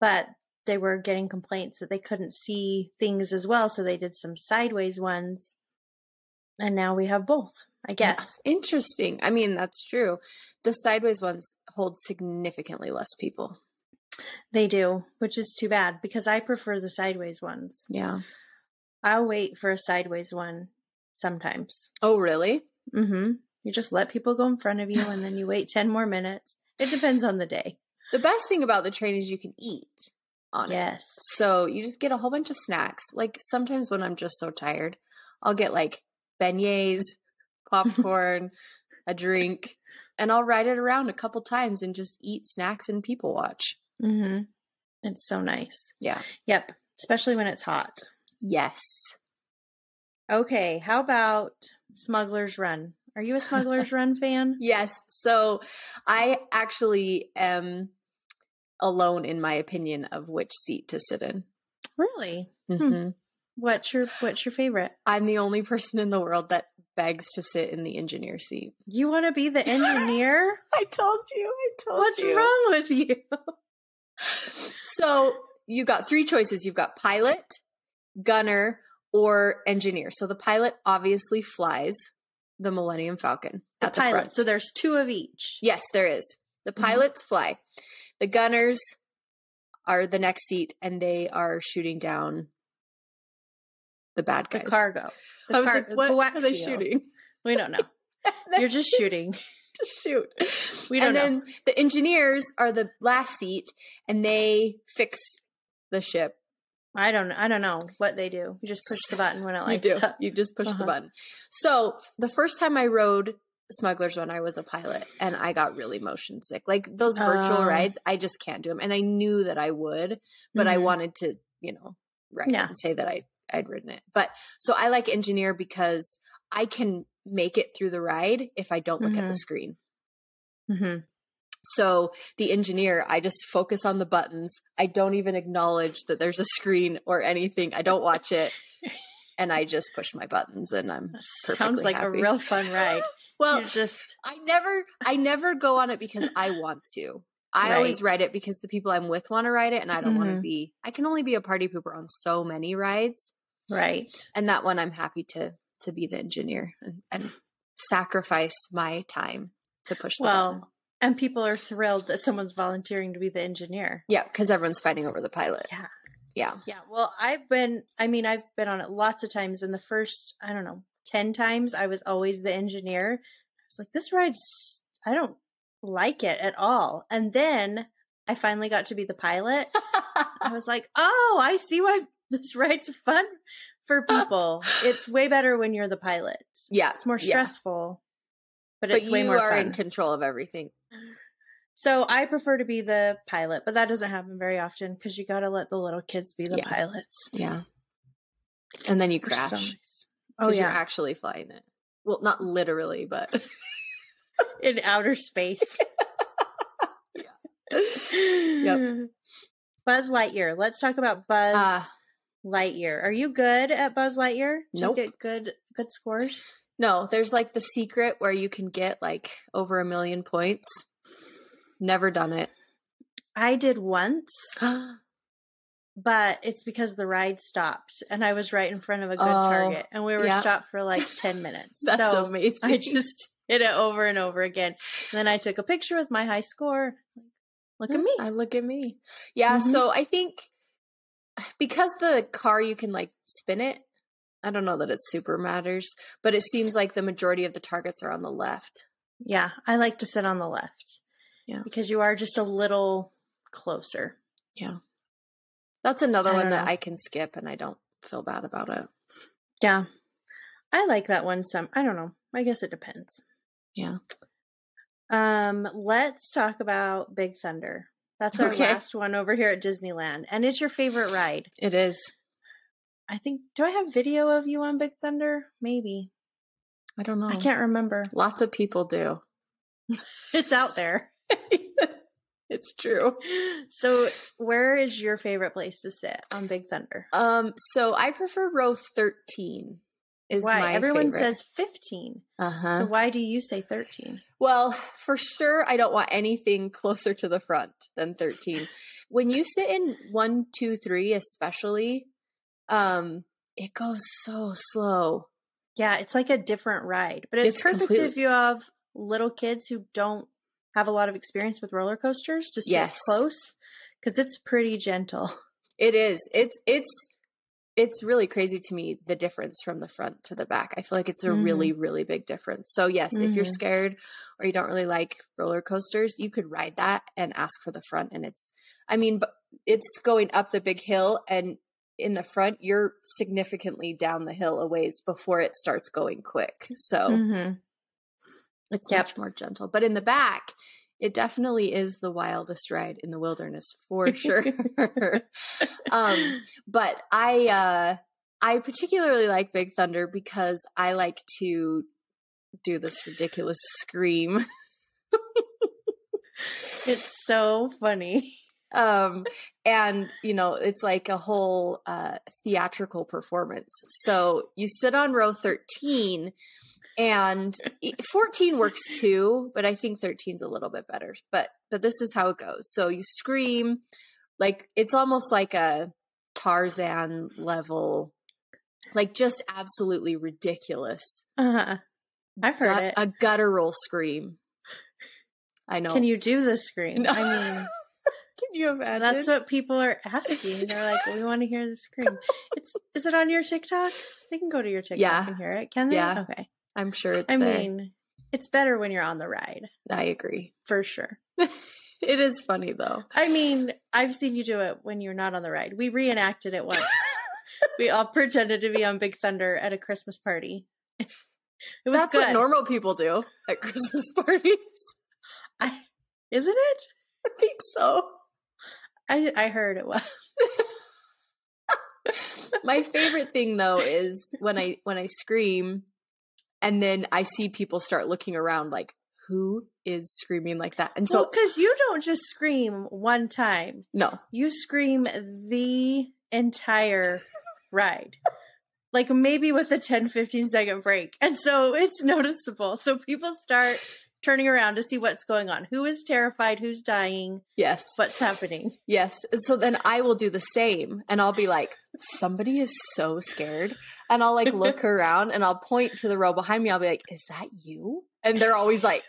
but they were getting complaints that they couldn't see things as well. So they did some sideways ones. And now we have both, I guess. Interesting. I mean, that's true. The sideways ones hold significantly less people. They do, which is too bad because I prefer the sideways ones. Yeah. I'll wait for a sideways one sometimes. Oh, really? Mm-hmm. You just let people go in front of you and then you wait ten more minutes. It depends on the day. The best thing about the train is you can eat on yes. it. Yes. So you just get a whole bunch of snacks. Like sometimes when I'm just so tired, I'll get like beignets, popcorn, a drink, and I'll ride it around a couple times and just eat snacks and people watch. Mm-hmm. It's so nice. Yeah. Yep. Especially when it's hot. Yes. Okay. How about Smuggler's Run? Are you a Smuggler's Run fan? Yes. So I actually am alone in my opinion of which seat to sit in. Really? Mm-hmm. Hmm. What's your, what's your favorite? I'm the only person in the world that begs to sit in the engineer seat. You want to be the engineer? I told you. I told what's you. What's wrong with you? So you've got three choices. You've got pilot, gunner, or engineer. So the pilot obviously flies the Millennium Falcon the at the pilot. front. So there's two of each. Yes, there is. The pilots mm-hmm. fly. The gunners are the next seat, and they are shooting down the bad guys. The cargo. The I was car- like, what coaxial. Are they shooting? We don't know. You're just shooting. Just shoot. We don't know. And then know. The engineers are the last seat, and they fix the ship. I don't I don't know what they do. You just push the button when it lights you do. Up. You just push uh-huh. the button. So the first time I rode Smuggler's Run, I was a pilot and I got really motion sick. Like those virtual uh, rides, I just can't do them. And I knew that I would, but mm-hmm. I wanted to, you know, ride yeah. and say that I, I'd ridden it. But so I like engineer because I can make it through the ride if I don't look mm-hmm. at the screen. Mm-hmm. So the engineer, I just focus on the buttons. I don't even acknowledge that there's a screen or anything. I don't watch it. And I just push my buttons and I'm perfectly Sounds like happy. A real fun ride. Well, You're just I never I never go on it because I want to. I right. always ride it because the people I'm with want to ride it and I don't mm-hmm. want to be I can only be a party pooper on so many rides. Right. And that one I'm happy to to be the engineer and, and sacrifice my time to push the well, button. And people are thrilled that someone's volunteering to be the engineer. Yeah, because everyone's fighting over the pilot. Yeah. Yeah. Yeah. Well, I've been, I mean, I've been on it lots of times. And the first, I don't know, ten times, I was always the engineer. I was like, this ride's, I don't like it at all. And then I finally got to be the pilot. I was like, oh, I see why this ride's fun for people. It's way better when you're the pilot. Yeah. It's more stressful, yeah. but it's but way more fun. You are in control of everything. So I prefer to be the pilot, but that doesn't happen very often because you got to let the little kids be the yeah. pilots. Yeah. And then you crash. So nice. Oh, yeah. You're actually flying it. Well, not literally, but in outer space. Yep. Buzz Lightyear. Let's talk about Buzz uh, Lightyear. Are you good at Buzz Lightyear? Do nope. you get good good scores? No, there's like the secret where you can get like over a million points. Never done it. I did once, but it's because the ride stopped and I was right in front of a good oh, target and we were yeah. stopped for like ten minutes. That's so amazing. I just hit it over and over again. And then I took a picture with my high score. Look at me. I look at me. Yeah. Mm-hmm. So I think because the car, you can like spin it. I don't know that it super matters, but it seems like the majority of the targets are on the left. Yeah. I like to sit on the left. Yeah. Because you are just a little closer. Yeah. That's another one that I can skip and I don't feel bad about it. Yeah. I like that one some. I don't know. I guess it depends. Yeah. Um, let's talk about Big Thunder. That's our okay. last one over here at Disneyland. And it's your favorite ride. It is. I think, do I have video of you on Big Thunder? Maybe. I don't know. I can't remember. Lots of people do. It's out there. It's true. So where is your favorite place to sit on Big Thunder? Um, so I prefer row thirteen. Is why? My Everyone favorite. Says fifteen. Uh-huh. So why do you say thirteen? Well, for sure, I don't want anything closer to the front than thirteen. When you sit in one, two, three, especially, um, it goes so slow. Yeah, it's like a different ride, but it's, it's perfect completely- if you have little kids who don't have a lot of experience with roller coasters to sit yes. close because it's pretty gentle. It is. It's it's. It's really crazy to me, the difference from the front to the back. I feel like it's a mm. really, really big difference. So yes, mm. if you're scared or you don't really like roller coasters, you could ride that and ask for the front. And it's, I mean, but it's going up the big hill and in the front, you're significantly down the hill a ways before it starts going quick. So mm-hmm. it's yep. much more gentle, but in the back, it definitely is the wildest ride in the wilderness for sure. um, but I, uh, I particularly like Big Thunder because I like to do this ridiculous scream. It's so funny. Um, and you know, it's like a whole, uh, theatrical performance. So you sit on row thirteen and fourteen works too, but I think thirteen's a little bit better, but, but this is how it goes. So you scream, like, it's almost like a Tarzan level, like just absolutely ridiculous. Uh-huh. I've heard Gu- it. A guttural scream. I know. Can you do the scream? No. I mean. Can you imagine? That's what people are asking. They're like, we want to hear the scream. It's is it on your TikTok? They can go to your TikTok yeah. and hear it, can they? Yeah. Okay. I'm sure it's I there. mean, it's better when you're on the ride. I agree. For sure. It is funny though. I mean, I've seen you do it when you're not on the ride. We reenacted it once. We all pretended to be on Big Thunder at a Christmas party. It was That's good. What normal people do at Christmas parties. I, isn't it? I think so. I I heard it was. My favorite thing though is when I when I scream and then I see people start looking around like, who is screaming like that? And so well, cuz you don't just scream one time. No. You scream the entire ride. Like maybe with a ten fifteen second break. And so it's noticeable. So people start turning around to see what's going on. Who is terrified? Who's dying? Yes. What's happening? Yes. So then I will do the same and I'll be like, somebody is so scared. And I'll like look around and I'll point to the row behind me. I'll be like, is that you? And they're always like,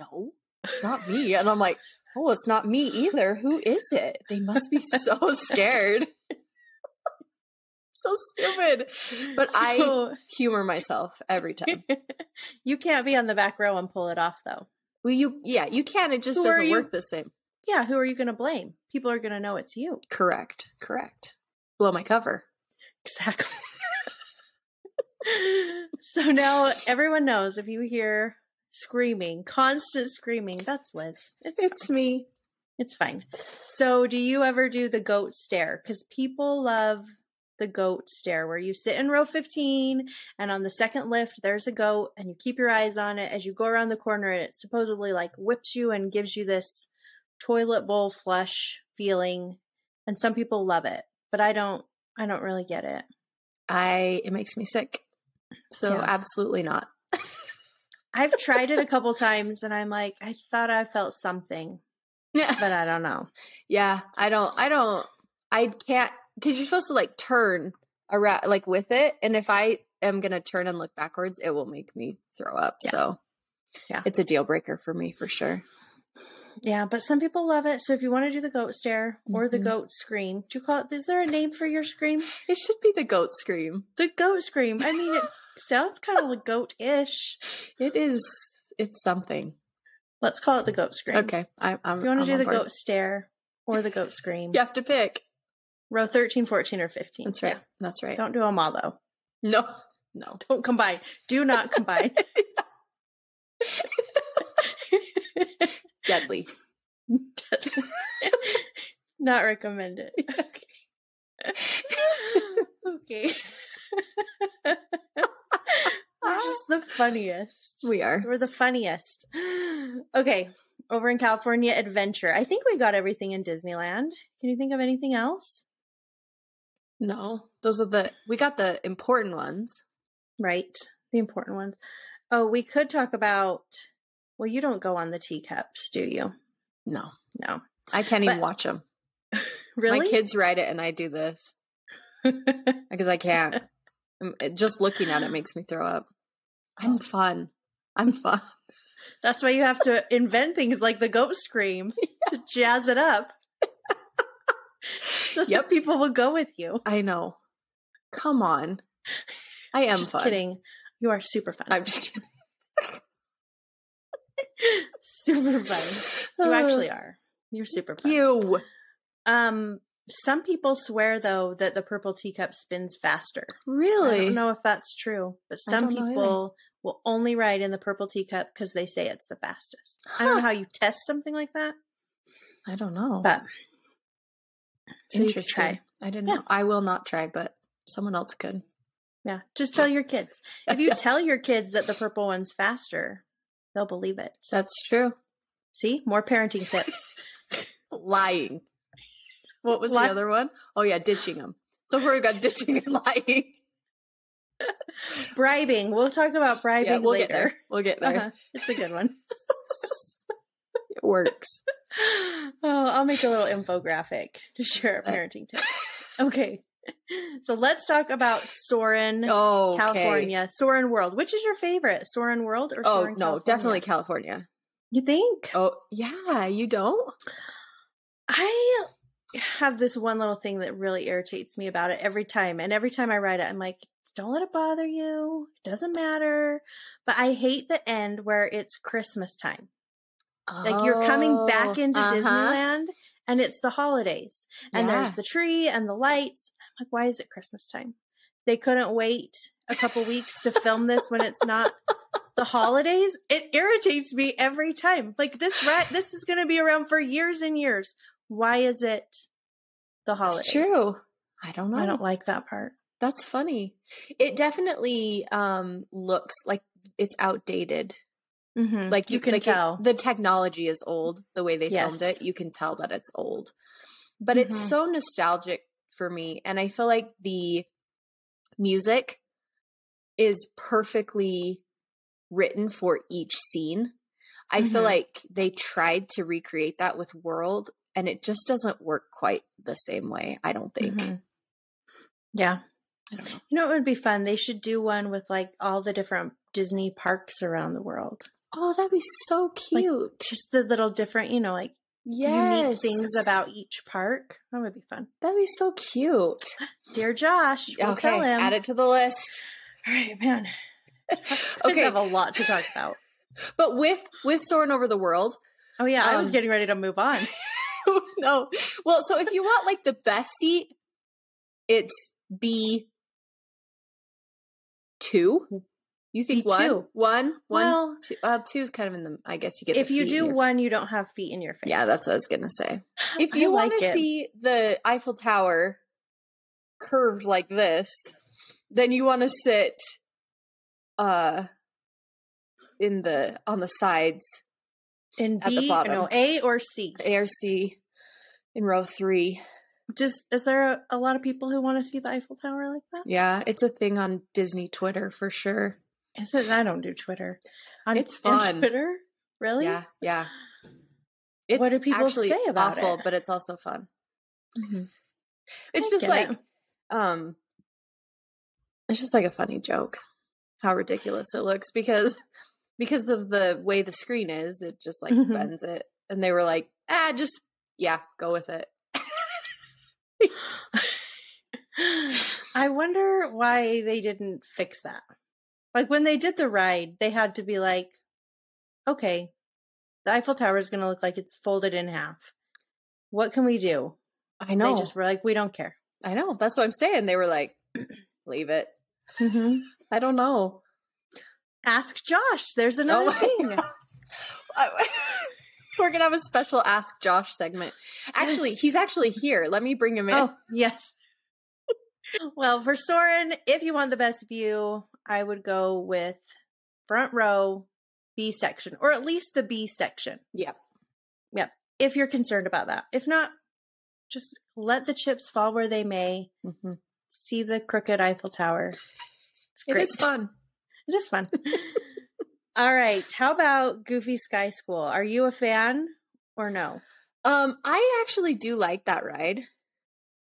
no, it's not me. And I'm like, oh, it's not me either. Who is it? They must be so scared. So stupid, but so, I humor myself every time. You can't be on the back row and pull it off though. Well, you, yeah, you can. It just Who doesn't work the same. Yeah, who are you going to blame? People are going to know it's you. Correct. Correct. Blow my cover. Exactly. So now everyone knows if you hear screaming, constant screaming, that's Liz. It's, it's me. It's fine. So do you ever do the goat stare? Because people love the goat stare where you sit in row fifteen and on the second lift, there's a goat and you keep your eyes on it as you go around the corner and it supposedly like whips you and gives you this toilet bowl flush feeling. And some people love it, but I don't, I don't really get it. I, it makes me sick. So yeah. Absolutely not. I've tried it a couple times and I'm like, I thought I felt something. Yeah. But I don't know. Yeah. I don't, I don't, I can't, because you're supposed to like turn around, like with it. And if I am going to turn and look backwards, it will make me throw up. Yeah. So yeah, it's a deal breaker for me for sure. Yeah. But some people love it. So if you want to do the goat stare or mm-hmm. the goat scream, do you call it, is there a name for your scream? It should be the goat scream. The goat scream. I mean, it sounds kind of like goat-ish. It is. It's something. Let's call it the goat scream. Okay. I, I'm, you want to do the board. Goat stare or the goat scream? You have to pick. Row thirteen, fourteen, or fifteen. That's right. Yeah. That's right. Don't do them all, though. No. No. Don't combine. Do not combine. Deadly. Deadly. Not recommended. Okay. Okay. We're just the funniest. We are. We're the funniest. Okay. Over in California Adventure. I think we got everything in Disneyland. Can you think of anything else? No. Those are the, we got the important ones. Right. The important ones. Oh, we could talk about, well, you don't go on the teacups, do you? No. No. I can't but, even watch them. Really? My kids ride it and I do this. Because I can't. Just looking at it makes me throw up. I'm fun. I'm fun. That's why you have to invent things like the goat scream to jazz it up. So yep. People will go with you. I know. Come on. I am just fun. Just kidding. You are super fun. I'm just kidding. Super fun. You actually are. You're super fun. You. Um, some people swear, though, that the purple teacup spins faster. Really? I don't know if that's true, but some people will only ride in the purple teacup because they say it's the fastest. Huh. I don't know how you test something like that. I don't know. But so interesting. Try. I didn't yeah. know. I will not try, but someone else could. Yeah. Just tell your kids. If you tell your kids that the purple one's faster, they'll believe it. That's true. See? More parenting tips. Lying. What was Ly- the other one? Oh, yeah, ditching them. So we've got ditching and lying. Bribing. We'll talk about bribing yeah, we'll later. Get there. We'll get there. Uh-huh. It's a good one. It works. Oh, I'll make a little infographic to share a parenting tip. Okay. So let's talk about Soarin', oh, okay. California. Soarin' World. Which is your favorite? Soarin' World or Soarin' Oh, no, California? Definitely California. You think? Oh, yeah. You don't? I... have this one little thing that really irritates me about it every time. And every time I ride it, I'm like, don't let it bother you. It doesn't matter. But I hate the end where it's Christmas time. Oh, like you're coming back into uh-huh. Disneyland and it's the holidays and yeah. there's the tree and the lights. I'm like, why is it Christmas time? They couldn't wait a couple weeks to film this when it's not the holidays. It irritates me every time. Like this, rat, this is going to be around for years and years. Why is it the holidays? It's true. I don't know. I don't like that part. That's funny. It definitely um, looks like it's outdated. Mm-hmm. Like you, you can like tell. It, the technology is old. The way they yes. filmed it, you can tell that it's old. But mm-hmm. it's so nostalgic for me. And I feel like the music is perfectly written for each scene. I mm-hmm. feel like they tried to recreate that with World. And it just doesn't work quite the same way, I don't think. Mm-hmm. Yeah. I don't know. You know, it would be fun. They should do one with like all the different Disney parks around the world. Oh, that'd be so cute. Like, just the little different, you know, like yes. unique things about each park. That would be fun. That'd be so cute. Dear Josh, we'll okay, tell him. Add it to the list. All right, man. Okay. I have a lot to talk about. But with, with Soarin' Over the World. Oh, yeah. Um, I was getting ready to move on. don't know. Well, so if you want like the best seat, it's B two. You think B two. one? One? One? Well, two. Uh, two is kind of in the, I guess you get if the If you do one, you don't have feet in your face. Yeah, that's what I was going to say. If you like want to see the Eiffel Tower curved like this, then you want to sit uh, in the, on the sides. In B, at the bottom. No, A or C? A or C in row three. Just, is there a, a lot of people who want to see the Eiffel Tower like that? Yeah, it's a thing on Disney Twitter for sure. Is it? I don't do Twitter. On, it's fun. On Twitter? Really? Yeah, yeah. It's what do people say about awful, it? But it's also fun. Mm-hmm. It's I just like, it. um, it's just like a funny joke. How ridiculous it looks because. Because of the way the screen is, it just like mm-hmm. bends it. And they were like, ah, just, yeah, go with it. I wonder why they didn't fix that. Like when they did the ride, they had to be like, okay, the Eiffel Tower is going to look like it's folded in half. What can we do? I know. They just were like, we don't care. I know. That's what I'm saying. They were like, leave it. Mm-hmm. I don't know. Ask Josh. There's another oh thing. We're going to have a special Ask Josh segment. Actually, yes. He's actually here. Let me bring him in. Oh, yes. Well, for Soren, if you want the best view, I would go with front row, B section, or at least the B section. Yep. Yep. If you're concerned about that. If not, just let the chips fall where they may. Mm-hmm. See the crooked Eiffel Tower. It's great. It is fun. It is fun. All right. How about Goofy Sky School? Are you a fan or no? Um, I actually do like that ride.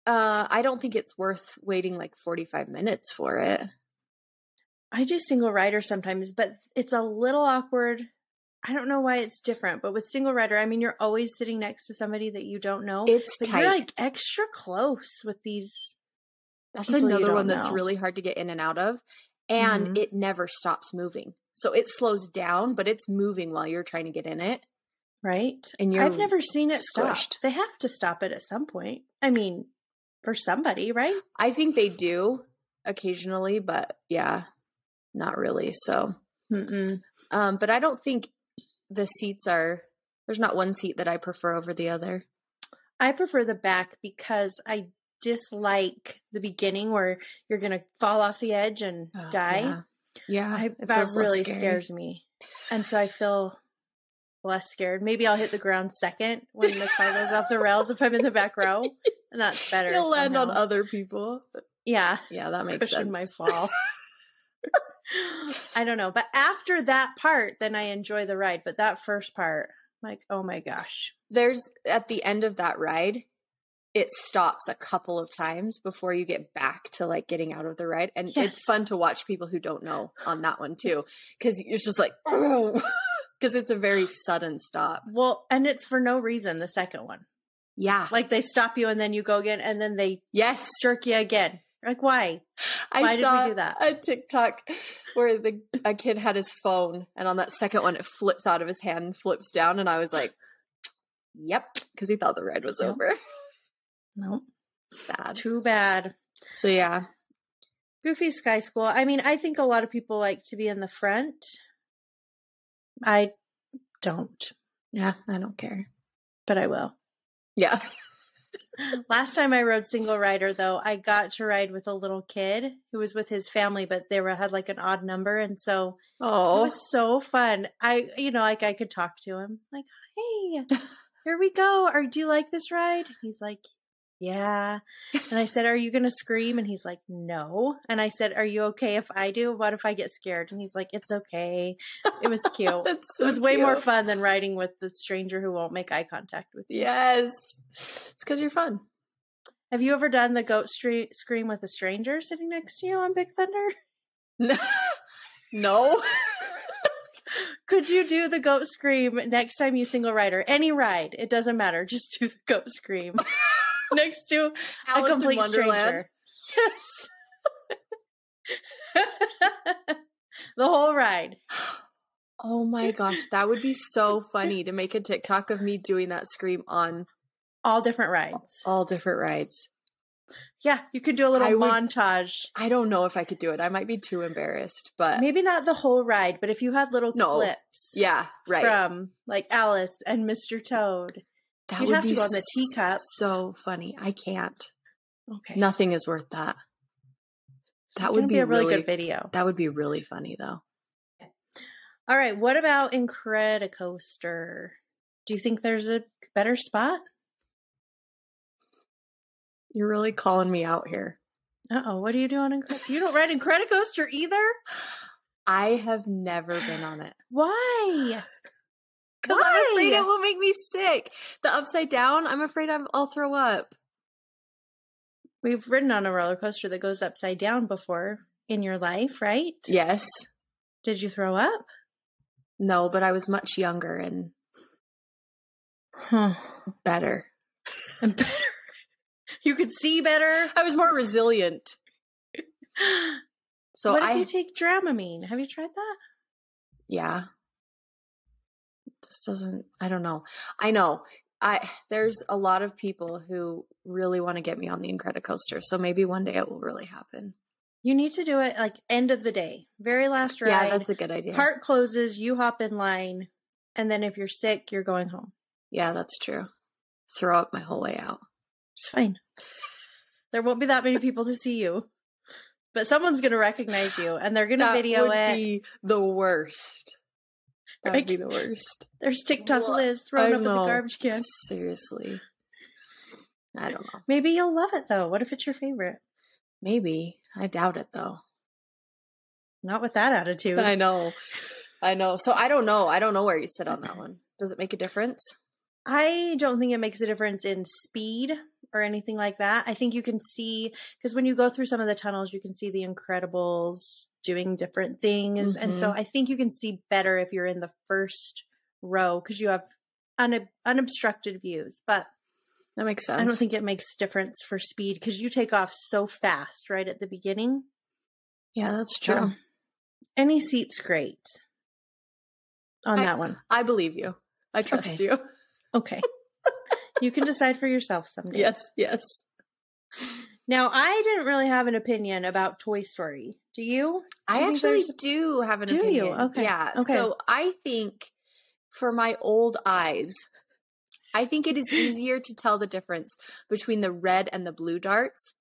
Uh, I don't think it's worth waiting like forty-five minutes for it. I do single rider sometimes, but it's a little awkward. I don't know why it's different, but with single rider, I mean, you're always sitting next to somebody that you don't know. It's but tight. You're like extra close with these. That's another one know. That's really hard to get in and out of. And mm-hmm. it never stops moving. So it slows down, but it's moving while you're trying to get in it. Right. And you're I've never seen it stop. They have to stop it at some point. I mean, for somebody, right? I think they do occasionally, but yeah, not really. So, Mm-mm. Um, but I don't think the seats are, there's not one seat that I prefer over the other. I prefer the back because I dislike the beginning where you're going to fall off the edge and oh, die. Yeah. yeah I, that really scares me. And so I feel less scared. Maybe I'll hit the ground second when the car goes off the rails if I'm in the back row. And that's better. You'll somehow. Land on other people. Yeah. Yeah, that makes Cushion sense. My fall. I don't know. But after that part, then I enjoy the ride. But that first part, I'm like, oh my gosh. There's, at the end of that ride, it stops a couple of times before you get back to like getting out of the ride. And yes. It's fun to watch people who don't know on that one too. Cause it's just like, oh, cause it's a very sudden stop. Well, and it's for no reason. The second one. Yeah. Like they stop you and then you go again and then they yes. jerk you again. Like why? I why saw did we do that? A TikTok where the a kid had his phone and on that second one, it flips out of his hand and flips down. And I was like, yep. Cause he thought the ride was yeah. over. Nope. Sad. Too bad. So yeah. Goofy Sky School. I mean, I think a lot of people like to be in the front. I don't. Yeah, I don't care. But I will. Yeah. Last time I rode single rider though, I got to ride with a little kid who was with his family, but they were had like an odd number and so oh. it was so fun. I you know, like I could talk to him. Like, hey, here we go. Or do you like this ride? He's like yeah. And I said, are you going to scream? And he's like, no. And I said, are you okay if I do? What if I get scared? And he's like, it's okay. It was cute. so it was way cute. More fun than riding with the stranger who won't make eye contact with you. Yes. It's because you're fun. Have you ever done the goat street scream with a stranger sitting next to you on Big Thunder? No. no. Could you do the goat scream next time you single rider? Any ride. It doesn't matter. Just do the goat scream. Next to Alice a complete in Wonderland. Stranger. Yes. The whole ride. Oh my gosh. That would be so funny to make a TikTok of me doing that scream on All different rides. All different rides. Yeah, you could do a little I would, montage. I don't know if I could do it. I might be too embarrassed, but maybe not the whole ride, but if you had little no. clips yeah, right. from like Alice and Mister Toad, that you'd would have be to go on the teacup. So funny. I can't. Okay. Nothing is worth that. That it's would be, be a really, really good video. That would be really funny though. Okay. All right, what about Incredicoaster? Do you think there's a better spot? You're really calling me out here. Uh-oh, what are you doing? Incred- you don't ride Incredicoaster either? I have never been on it. Why? Because I'm afraid it will make me sick. The upside down, I'm afraid I'm, I'll throw up. We've ridden on a roller coaster that goes upside down before in your life, right? Yes. Did you throw up? No, but I was much younger and huh. better. And better. You could see better. I was more resilient. So what if I, you take Dramamine? Have you tried that? Yeah. This doesn't, I don't know. I know. I There's a lot of people who really want to get me on the Incredicoaster. So maybe one day it will really happen. You need to do it like end of the day. Very last ride. Yeah, that's a good idea. Park closes, you hop in line. And then if you're sick, you're going home. Yeah, that's true. Throw up my whole way out. It's fine. There won't be that many people to see you, but someone's going to recognize you and they're going to video it. That would be the worst. That would be the worst. There's TikTok Liz thrown up in the garbage can. Seriously. I don't know. Maybe you'll love it though. What if it's your favorite? Maybe. I doubt it though. Not with that attitude. I know. I know. So I don't know. I don't know where you sit on that one. Does it make a difference? I don't think it makes a difference in speed or anything like that. I think you can see, because when you go through some of the tunnels, you can see the Incredibles doing different things. Mm-hmm. And so I think you can see better if you're in the first row because you have un- unobstructed views. But that makes sense. I don't think it makes a difference for speed because you take off so fast right at the beginning. Yeah, that's true. Um, any seat's great on I, that one. I believe you. I trust okay. you. Okay. You can decide for yourself someday. Yes, yes. Now, I didn't really have an opinion about Toy Story. Do you? I, I actually do have an do opinion. Do you? Okay. Yeah. Okay. So I think for my old eyes, I think it is easier to tell the difference between the red and the blue darts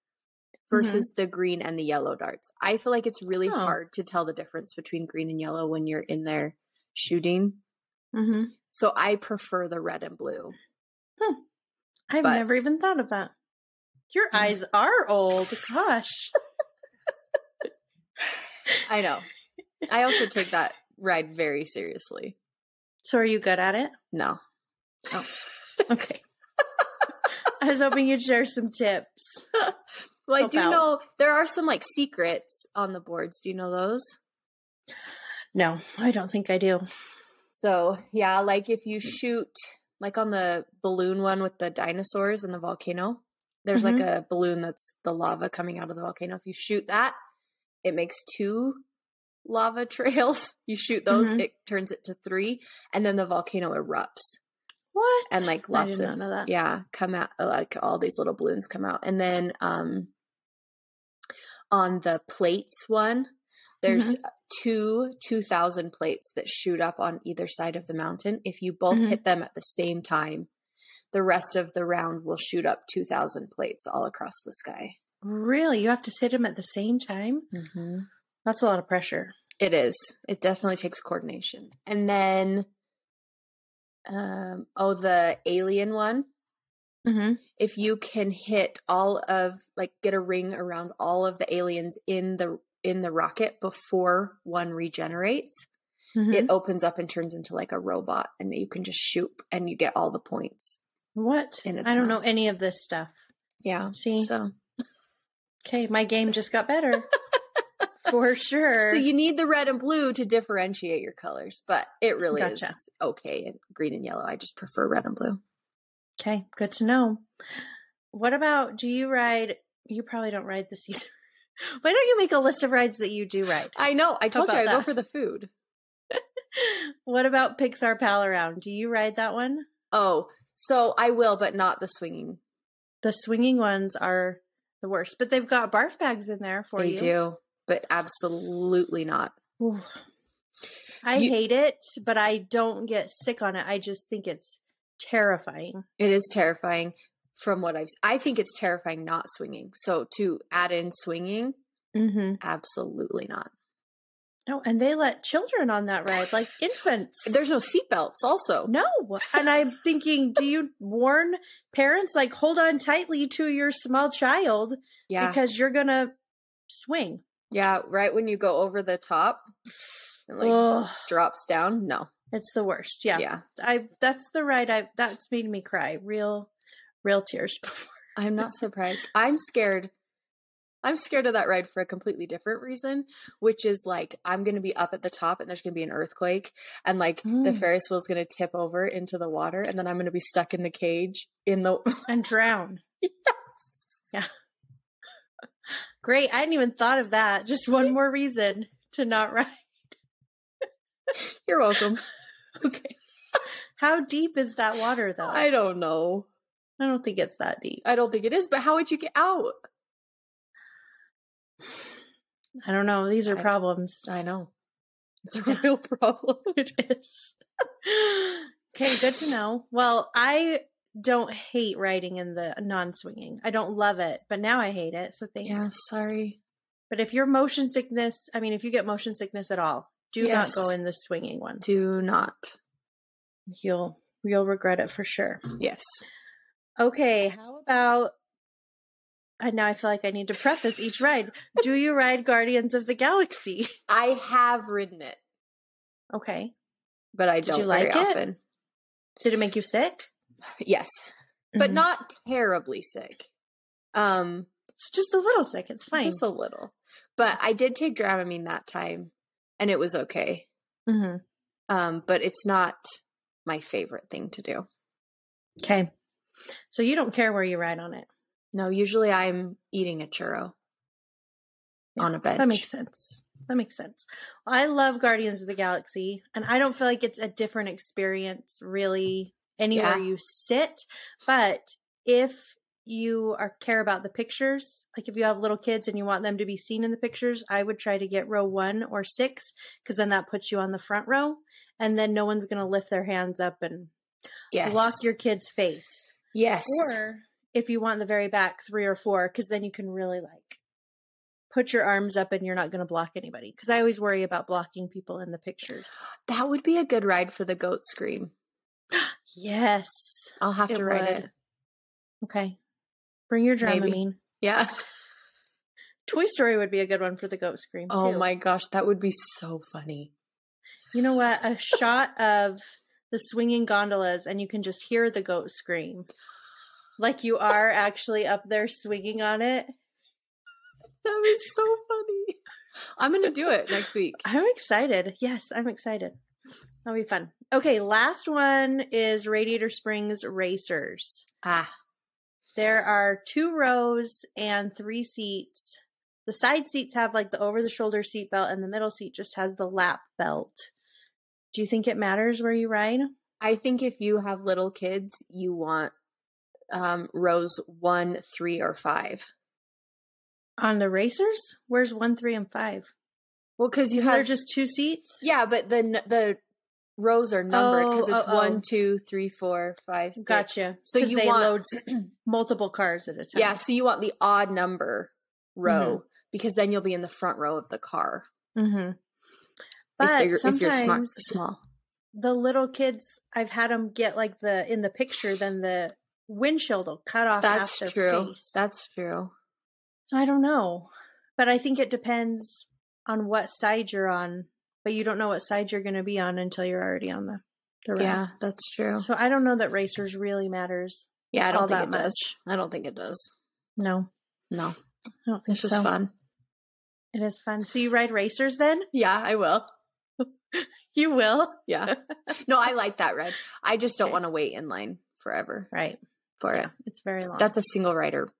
versus mm-hmm. the green and the yellow darts. I feel like it's really oh. hard to tell the difference between green and yellow when you're in there shooting. Mm-hmm. So I prefer the red and blue. Hmm. I've but, never even thought of that. Your mm. eyes are old. Gosh. I know. I also take that ride very seriously. So are you good at it? No. Oh, okay. I was hoping you'd share some tips. Well, I Help do out. know there are some like secrets on the boards. Do you know those? No, I don't think I do. So, yeah, like if you shoot, like on the balloon one with the dinosaurs and the volcano, there's mm-hmm. like a balloon that's the lava coming out of the volcano. If you shoot that, it makes two lava trails. You shoot those, mm-hmm. it turns it to three, and then the volcano erupts. What? And like lots I did not of, know that. yeah, come out, like all these little balloons come out. And then um, on the plates one, there's mm-hmm. two two thousand plates that shoot up on either side of the mountain. If you both mm-hmm. hit them at the same time, the rest of the round will shoot up two thousand plates all across the sky. Really? You have to hit them at the same time? Mm-hmm. That's a lot of pressure. It is. It definitely takes coordination. And then, um, oh, the alien one. Mm-hmm. If you can hit all of, like get a ring around all of the aliens in the in the rocket before one regenerates, mm-hmm. it opens up and turns into like a robot and you can just shoot and you get all the points. What? I don't mouth. know any of this stuff. Yeah. See? So. Okay. My game just got better for sure. So you need the red and blue to differentiate your colors, but it really gotcha. is okay. And green and yellow. I just prefer red and blue. Okay. Good to know. What about, do you ride, you probably don't ride this either. Why don't you make a list of rides that you do ride? I know. I told you I that. go for the food. What about Pixar Pal Around? Do you ride that one? Oh, So I will, but not the swinging. The swinging ones are the worst, but they've got barf bags in there for you. They do, but absolutely not. Ooh. I you, hate it, but I don't get sick on it. I just think it's terrifying. It is terrifying from what I've, I think it's terrifying not swinging. So to add in swinging, mm-hmm. absolutely not. No, and they let children on that ride, like infants. There's no seatbelts also. No. And I'm thinking, do you warn parents, like, hold on tightly to your small child yeah. because you're going to swing. Yeah, right when you go over the top and, like, Ugh. drops down. No. It's the worst. Yeah. yeah. I That's the ride. I That's made me cry. Real, real tears before. I'm not surprised. I'm scared. I'm scared of that ride for a completely different reason, which is like, I'm going to be up at the top and there's going to be an earthquake and like mm. the Ferris wheel is going to tip over into the water. And then I'm going to be stuck in the cage in the and drown. Yes. Yeah. Great. I hadn't even thought of that. Just one more reason to not ride. You're welcome. Okay. How deep is that water though? I don't know. I don't think it's that deep. I don't think it is, but how would you get out? I don't know. These are I, problems. I know. It's a real problem. It is. Okay, good to know. Well, I don't hate riding in the non-swinging. I don't love it, but now I hate it. So thanks. Yeah, sorry. But if you're motion sickness, I mean, if you get motion sickness at all, do yes. not go in the swinging ones. Do not. You'll you'll regret it for sure. Yes. Okay, how about... And now I feel like I need to preface each ride. Do you ride Guardians of the Galaxy? I have ridden it. Okay. But I don't like it very often. Did it make you sick? Yes. Mm-hmm. But not terribly sick. Um, it's just a little sick. It's fine. Just a little. But I did take Dramamine that time, and it was okay. Mm-hmm. Um, but it's not my favorite thing to do. Okay. So you don't care where you ride on it? No, usually I'm eating a churro yeah, on a bench. That makes sense. That makes sense. Well, I love Guardians of the Galaxy, and I don't feel like it's a different experience really anywhere yeah. you sit. But if you are care about the pictures, like if you have little kids and you want them to be seen in the pictures, I would try to get row one or six because then that puts you on the front row, and then no one's going to lift their hands up and yes. block your kid's face. Yes. Or... if you want the very back, three or four, because then you can really like put your arms up and you're not going to block anybody. Because I always worry about blocking people in the pictures. That would be a good ride for the goat scream. Yes. I'll have to write it. Okay. Bring your Dramamine. Maybe. Yeah. Toy Story would be a good one for the goat scream too. Oh my gosh. That would be so funny. You know what? A shot of the swinging gondolas and you can just hear the goat scream. Like you are actually up there swinging on it. That is so funny. I'm going to do it next week. I'm excited. Yes, I'm excited. That'll be fun. Okay, last one is Radiator Springs Racers. Ah. There are two rows and three seats. The side seats have like the over-the-shoulder seat belt, and the middle seat just has the lap belt. Do you think it matters where you ride? I think if you have little kids, you want Um, rows one, three, or five. On the racers? Where's one, three, and five? Well, because you have... There just two seats? Yeah, but the the rows are numbered because oh, it's oh, one, oh. two, three, four, five, six. Gotcha. So you they want... load multiple cars at a time. Yeah, so you want the odd number row mm-hmm. because then you'll be in the front row of the car. Mm-hmm. But if, sometimes... if you're smart, small. The little kids, I've had them get like the... In the picture, then the... windshield will cut off that's half their true face. That's true. So I don't know, but I think it depends on what side you're on, but you don't know what side you're going to be on until you're already on the, the road. Yeah, that's true. So I don't know that racers really matters. Yeah, I don't think it much. does. I don't think it does. No. No. I don't think so. It's just fun. It is fun. So you ride racers then? Yeah, I will. You will? Yeah. No, I like that ride. I just don't okay. want to wait in line forever. Right. For yeah, it. It's very long. That's a single rider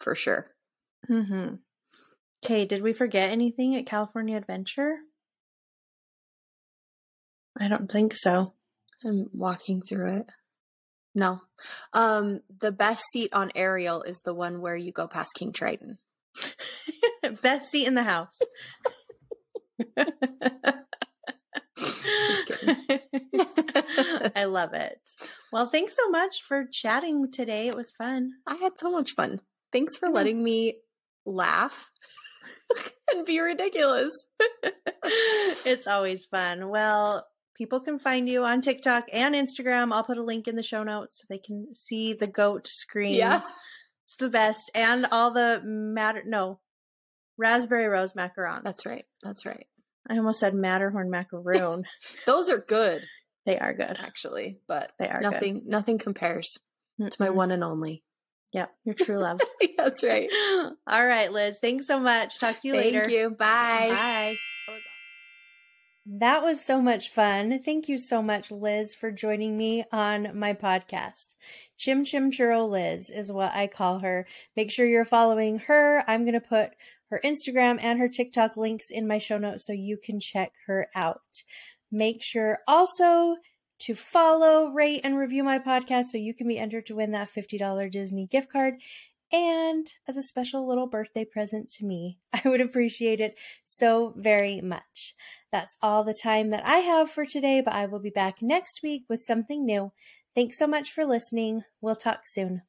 for sure. Mm-hmm. Okay, did we forget anything at California Adventure? I don't think so. I'm walking through it. No. Um, the best seat on Ariel is the one where you go past King Triton. Best seat in the house. Just kidding. I love it. Well, thanks so much for chatting today. It was fun. I had so much fun. Thanks for letting me laugh and be ridiculous. It's always fun. Well, people can find you on TikTok and Instagram. I'll put a link in the show notes so they can see the goat screen. Yeah. It's the best. And all the matter, no, raspberry rose macarons. That's right. That's right. I almost said Matterhorn macaroon. Those are good. They are good. Actually, but they are nothing, good. Nothing compares Mm-mm. to my one and only. Yep. Your true love. That's right. All right, Liz. Thanks so much. Talk to you Thank later. Thank you. Bye. Bye. That was so much fun. Thank you so much, Liz, for joining me on my podcast. Chim Chim Churro Liz is what I call her. Make sure you're following her. I'm going to put her Instagram and her TikTok links in my show notes so you can check her out. Make sure also to follow, rate, and review my podcast so you can be entered to win that fifty dollars Disney gift card. And as a special little birthday present to me, I would appreciate it so very much. That's all the time that I have for today, but I will be back next week with something new. Thanks so much for listening. We'll talk soon.